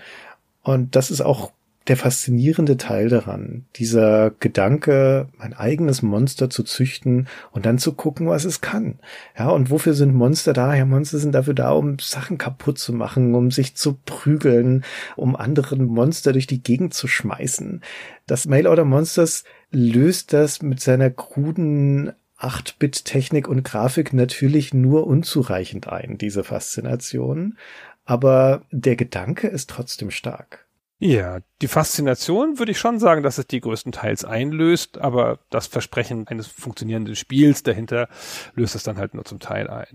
und das ist auch der faszinierende Teil daran, dieser Gedanke, mein eigenes Monster zu züchten und dann zu gucken, was es kann. Ja, und wofür sind Monster da? Ja, Monster sind dafür da, um Sachen kaputt zu machen, um sich zu prügeln, um anderen Monster durch die Gegend zu schmeißen. Das Mail Order Monsters löst das mit seiner kruden 8-Bit-Technik und Grafik natürlich nur unzureichend ein, diese Faszination. Aber der Gedanke ist trotzdem stark. Ja, die Faszination würde ich schon sagen, dass es die größtenteils einlöst, aber das Versprechen eines funktionierenden Spiels dahinter löst es dann halt nur zum Teil ein.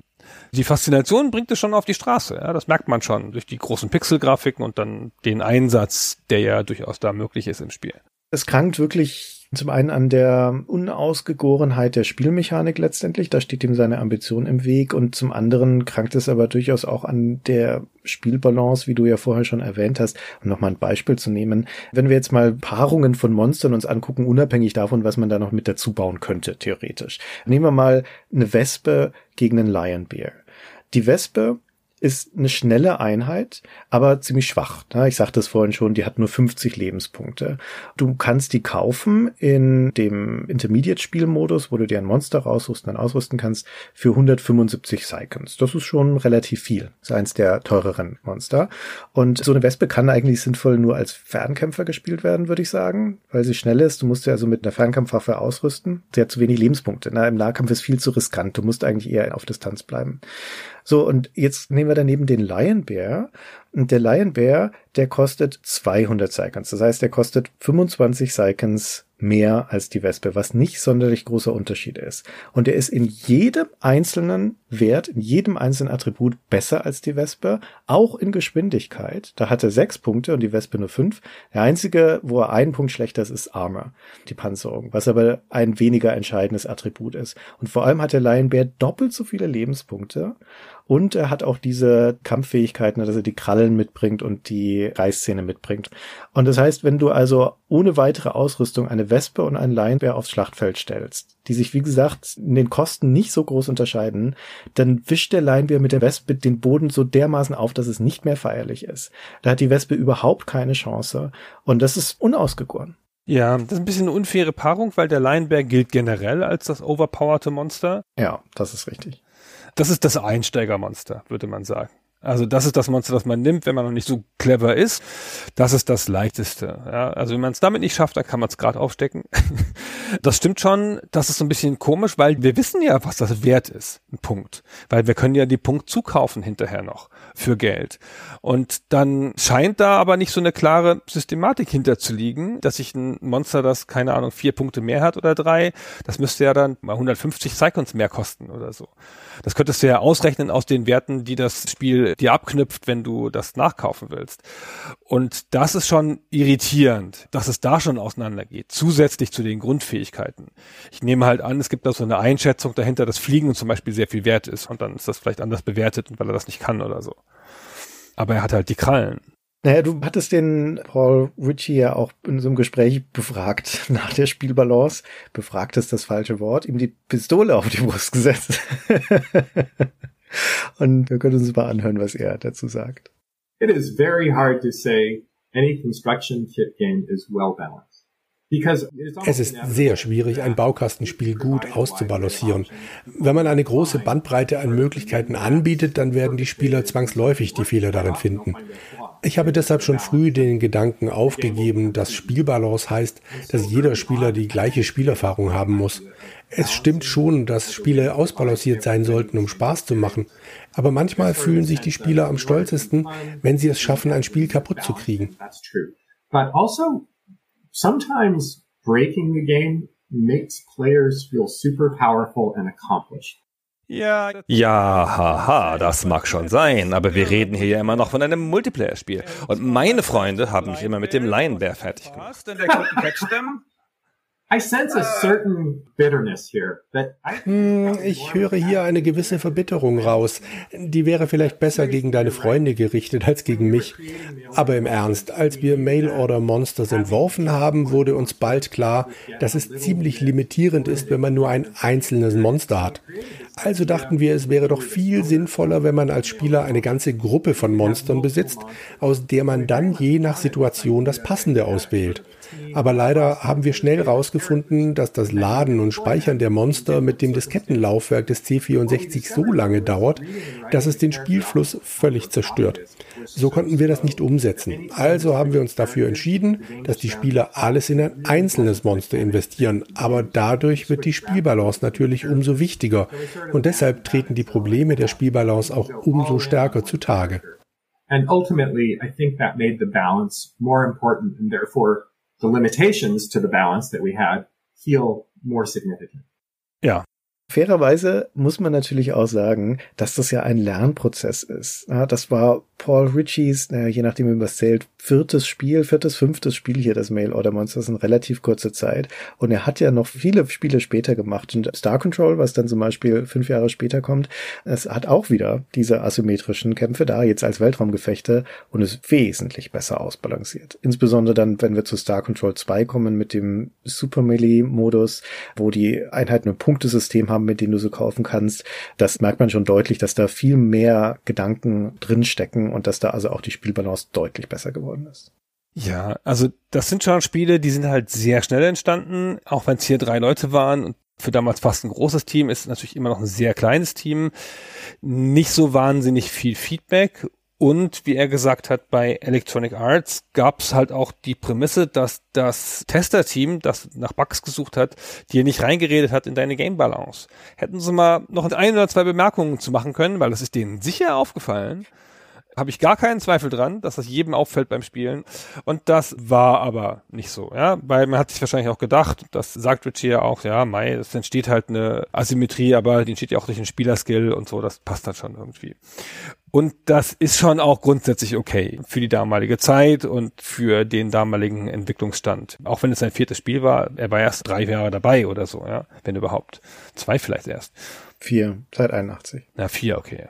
Die Faszination bringt es schon auf die Straße, ja, das merkt man schon durch die großen Pixelgrafiken und dann den Einsatz, der ja durchaus da möglich ist im Spiel. Es krankt wirklich zum einen an der Unausgegorenheit der Spielmechanik letztendlich, da steht ihm seine Ambition im Weg und zum anderen krankt es aber durchaus auch an der Spielbalance, wie du ja vorher schon erwähnt hast, um nochmal ein Beispiel zu nehmen. Wenn wir jetzt mal Paarungen von Monstern uns angucken, unabhängig davon, was man da noch mit dazu bauen könnte, theoretisch. Nehmen wir mal eine Wespe gegen einen Lionbear. Die Wespe ist eine schnelle Einheit, aber ziemlich schwach. Ich sagte es vorhin schon, die hat nur 50 Lebenspunkte. Du kannst die kaufen in dem Intermediate-Spielmodus, wo du dir ein Monster raussuchst und dann ausrüsten kannst, für 175 Seikens. Das ist schon relativ viel. Das ist eins der teureren Monster. Und so eine Wespe kann eigentlich sinnvoll nur als Fernkämpfer gespielt werden, würde ich sagen, weil sie schnell ist. Du musst ja also mit einer Fernkampfwaffe ausrüsten. Sie hat zu wenig Lebenspunkte. Im Nahkampf ist viel zu riskant. Du musst eigentlich eher auf Distanz bleiben. So, und jetzt nehmen wir daneben den Lionbear. Und der Lionbear, der kostet 200 Seikens. Das heißt, der kostet 25 Seikens mehr als die Wespe, was nicht sonderlich großer Unterschied ist. Und er ist in jedem einzelnen Wert, in jedem einzelnen Attribut besser als die Wespe, auch in Geschwindigkeit. Da hat er 6 Punkte und die Wespe nur 5. Der einzige, wo er einen Punkt schlechter ist, ist Armor, die Panzerung, was aber ein weniger entscheidendes Attribut ist. Und vor allem hat der Lionbear doppelt so viele Lebenspunkte. Und er hat auch diese Kampffähigkeiten, dass er die Krallen mitbringt und die Reißzähne mitbringt. Und das heißt, wenn du also ohne weitere Ausrüstung eine Wespe und einen Lionbär aufs Schlachtfeld stellst, die sich, wie gesagt, in den Kosten nicht so groß unterscheiden, dann wischt der Lionbär mit der Wespe den Boden so dermaßen auf, dass es nicht mehr feierlich ist. Da hat die Wespe überhaupt keine Chance. Und das ist unausgegoren. Ja, das ist ein bisschen eine unfaire Paarung, weil der Lionbär gilt generell als das overpowerte Monster. Ja, das ist richtig. Das ist das Einsteigermonster, würde man sagen. Also das ist das Monster, das man nimmt, wenn man noch nicht so clever ist. Das ist das Leichteste. Ja, also wenn man es damit nicht schafft, dann kann man es gerade aufstecken. Das stimmt schon, das ist so ein bisschen komisch, weil wir wissen ja, was das wert ist, ein Punkt. Weil wir können ja die Punkt zukaufen hinterher noch für Geld. Und dann scheint da aber nicht so eine klare Systematik hinterzuliegen, dass ich ein Monster, das, keine Ahnung, 4 Punkte mehr hat oder 3, das müsste ja dann mal 150 Seikons mehr kosten oder so. Das könntest du ja ausrechnen aus den Werten, die das Spiel dir abknüpft, wenn du das nachkaufen willst. Und das ist schon irritierend, dass es da schon auseinandergeht, zusätzlich zu den Grundfähigkeiten. Ich nehme halt an, es gibt da so eine Einschätzung dahinter, dass Fliegen zum Beispiel sehr viel wert ist und dann ist das vielleicht anders bewertet, weil er das nicht kann oder so. Aber er hat halt die Krallen. Naja, du hattest den Paul Ritchie ja auch in so einem Gespräch befragt nach der Spielbalance. Befragt ist das falsche Wort. Ihm die Pistole auf die Brust gesetzt. Und wir können uns mal anhören, was er dazu sagt. It is very hard to say any construction kit game is well balanced. Es ist sehr schwierig, ein Baukastenspiel gut auszubalancieren. Wenn man eine große Bandbreite an Möglichkeiten anbietet, dann werden die Spieler zwangsläufig die Fehler darin finden. Ich habe deshalb schon früh den Gedanken aufgegeben, dass Spielbalance heißt, dass jeder Spieler die gleiche Spielerfahrung haben muss. Es stimmt schon, dass Spiele ausbalanciert sein sollten, um Spaß zu machen. Aber manchmal fühlen sich die Spieler am stolzesten, wenn sie es schaffen, ein Spiel kaputt zu kriegen. Sometimes breaking the game makes players feel super powerful and accomplished. Ja, haha, das mag schon sein, aber wir reden hier ja immer noch von einem Multiplayer-Spiel. Und meine Freunde haben mich immer mit dem Lionbär fertig gemacht. I sense a certain bitterness here. Ich höre hier eine gewisse Verbitterung raus. Die wäre vielleicht besser gegen deine Freunde gerichtet als gegen mich. Aber im Ernst, als wir Mail Order Monsters entworfen haben, wurde uns bald klar, dass es ziemlich limitierend ist, wenn man nur ein einzelnes Monster hat. Also dachten wir, es wäre doch viel sinnvoller, wenn man als Spieler eine ganze Gruppe von Monstern besitzt, aus der man dann je nach Situation das Passende auswählt. Aber leider haben wir schnell herausgefunden, dass das Laden und Speichern der Monster mit dem Diskettenlaufwerk des C64 so lange dauert, dass es den Spielfluss völlig zerstört. So konnten wir das nicht umsetzen. Also haben wir uns dafür entschieden, dass die Spieler alles in ein einzelnes Monster investieren. Aber dadurch wird die Spielbalance natürlich umso wichtiger. Und deshalb treten die Probleme der Spielbalance auch umso stärker zutage. And ultimately, I think that made the balance more important and therefore the limitations to the balance that we had feel more significant. Ja. Fairerweise muss man natürlich auch sagen, dass das ja ein Lernprozess ist. Ja, das war Paul Ritchies, je nachdem wie man es zählt, fünftes Spiel hier, das Mail Order Monsters, in relativ kurzer Zeit. Und er hat ja noch viele Spiele später gemacht. Und Star Control, was dann zum Beispiel 5 Jahre später kommt, es hat auch wieder diese asymmetrischen Kämpfe da, jetzt als Weltraumgefechte, und ist wesentlich besser ausbalanciert. Insbesondere dann, wenn wir zu Star Control 2 kommen mit dem Super Melee-Modus, wo die Einheiten ein Punktesystem haben, mit denen du so kaufen kannst. Das merkt man schon deutlich, dass da viel mehr Gedanken drinstecken und dass da also auch die Spielbalance deutlich besser geworden ist. Ja, also das sind schon Spiele, die sind halt sehr schnell entstanden, auch wenn es hier 3 Leute waren. Und für damals fast ein großes Team ist natürlich immer noch ein sehr kleines Team. Nicht so wahnsinnig viel Feedback. Und wie er gesagt hat, bei Electronic Arts gab es halt auch die Prämisse, dass das Tester-Team, das nach Bugs gesucht hat, dir nicht reingeredet hat in deine Game-Balance. Hätten sie mal noch 1 oder 2 Bemerkungen zu machen können, weil das ist denen sicher aufgefallen. Habe ich gar keinen Zweifel dran, dass das jedem auffällt beim Spielen. Und das war aber nicht so, ja, weil man hat sich wahrscheinlich auch gedacht, das sagt Ritchie ja auch, ja, es entsteht halt eine Asymmetrie, aber die entsteht ja auch durch den Spielerskill und so, das passt dann schon irgendwie. Und das ist schon auch grundsätzlich okay für die damalige Zeit und für den damaligen Entwicklungsstand. Auch wenn es sein 4. Spiel war, er war erst 3 Jahre dabei oder so, ja, wenn überhaupt. 2 vielleicht erst. 4, seit 81. Na, 4, okay, ja.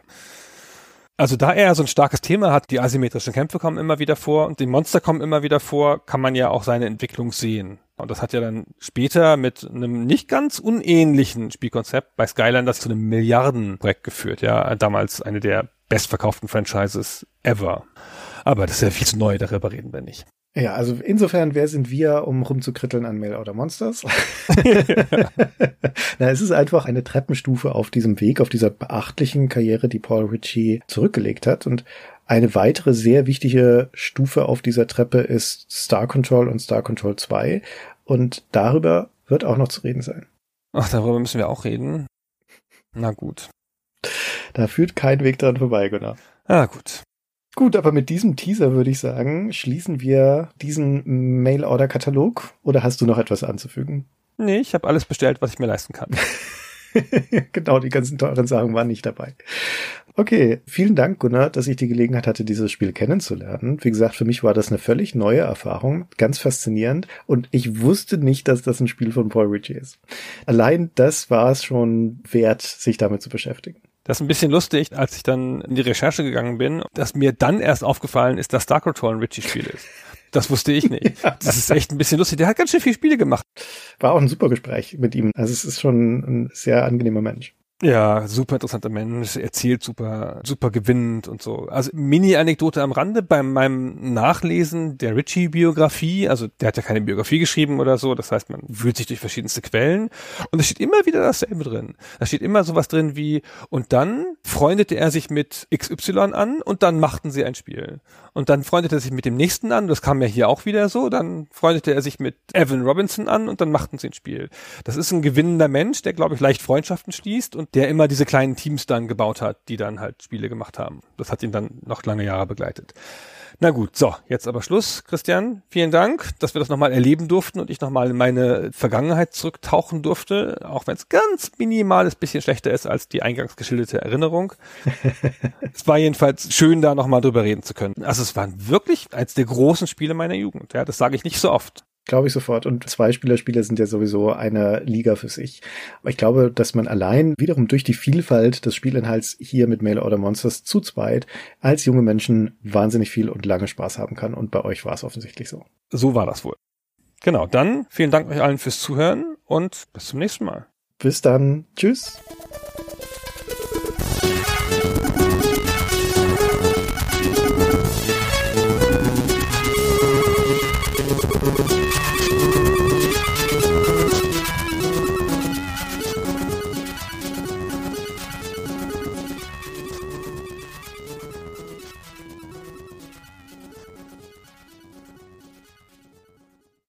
Also da er so ein starkes Thema hat, die asymmetrischen Kämpfe kommen immer wieder vor und die Monster kommen immer wieder vor, kann man ja auch seine Entwicklung sehen. Und das hat ja dann später mit einem nicht ganz unähnlichen Spielkonzept bei Skylanders zu einem Milliardenprojekt geführt. Ja, damals eine der bestverkauften Franchises ever. Aber das ist ja viel zu neu, darüber reden wir nicht. Ja, also insofern, wer sind wir, um rumzukritteln an Mail Order Monsters? Na, es ist einfach eine Treppenstufe auf diesem Weg, auf dieser beachtlichen Karriere, die Paul Ritchie zurückgelegt hat. Und eine weitere sehr wichtige Stufe auf dieser Treppe ist Star Control und Star Control 2. Und darüber wird auch noch zu reden sein. Ach, darüber müssen wir auch reden? Na gut. Da führt kein Weg dran vorbei, Gunnar. Ah, gut. Gut, aber mit diesem Teaser würde ich sagen, schließen wir diesen Mail-Order-Katalog. Oder hast du noch etwas anzufügen? Nee, ich habe alles bestellt, was ich mir leisten kann. Genau, die ganzen teuren Sachen waren nicht dabei. Okay, vielen Dank, Gunnar, dass ich die Gelegenheit hatte, dieses Spiel kennenzulernen. Wie gesagt, für mich war das eine völlig neue Erfahrung, ganz faszinierend, und ich wusste nicht, dass das ein Spiel von Paul Ritchie ist. Allein das war es schon wert, sich damit zu beschäftigen. Das ist ein bisschen lustig, als ich dann in die Recherche gegangen bin, dass mir dann erst aufgefallen ist, dass Star Control ein Ritchie-Spiel ist. Das wusste ich nicht. Ja. Das ist echt ein bisschen lustig. Der hat ganz schön viele Spiele gemacht. War auch ein super Gespräch mit ihm. Also es ist schon ein sehr angenehmer Mensch. Ja, super interessanter Mensch, erzählt super, super gewinnend und so. Also Mini-Anekdote am Rande, bei meinem Nachlesen der Ritchie-Biografie, also der hat ja keine Biografie geschrieben oder so, das heißt, man wühlt sich durch verschiedenste Quellen und es steht immer wieder dasselbe drin. Da steht immer sowas drin wie, und dann freundete er sich mit XY an und dann machten sie ein Spiel. Und dann freundete er sich mit dem nächsten an, das kam ja hier auch wieder so, dann freundete er sich mit Evan Robinson an und dann machten sie ein Spiel. Das ist ein gewinnender Mensch, der, glaube ich, leicht Freundschaften schließt und der immer diese kleinen Teams dann gebaut hat, die dann halt Spiele gemacht haben. Das hat ihn dann noch lange Jahre begleitet. Na gut, so, jetzt aber Schluss. Christian, vielen Dank, dass wir das nochmal erleben durften und ich nochmal in meine Vergangenheit zurücktauchen durfte, auch wenn es ganz minimales bisschen schlechter ist als die eingangs geschilderte Erinnerung. Es war jedenfalls schön, da nochmal drüber reden zu können. Also es war wirklich eines der großen Spiele meiner Jugend. Ja, das sage ich nicht so oft. Glaube ich sofort. Und Zweispieler-Spiele sind ja sowieso eine Liga für sich. Aber ich glaube, dass man allein wiederum durch die Vielfalt des Spielinhalts hier mit Mail Order Monsters zu zweit als junge Menschen wahnsinnig viel und lange Spaß haben kann. Und bei euch war es offensichtlich so. So war das wohl. Genau, dann vielen Dank euch allen fürs Zuhören und bis zum nächsten Mal. Bis dann. Tschüss.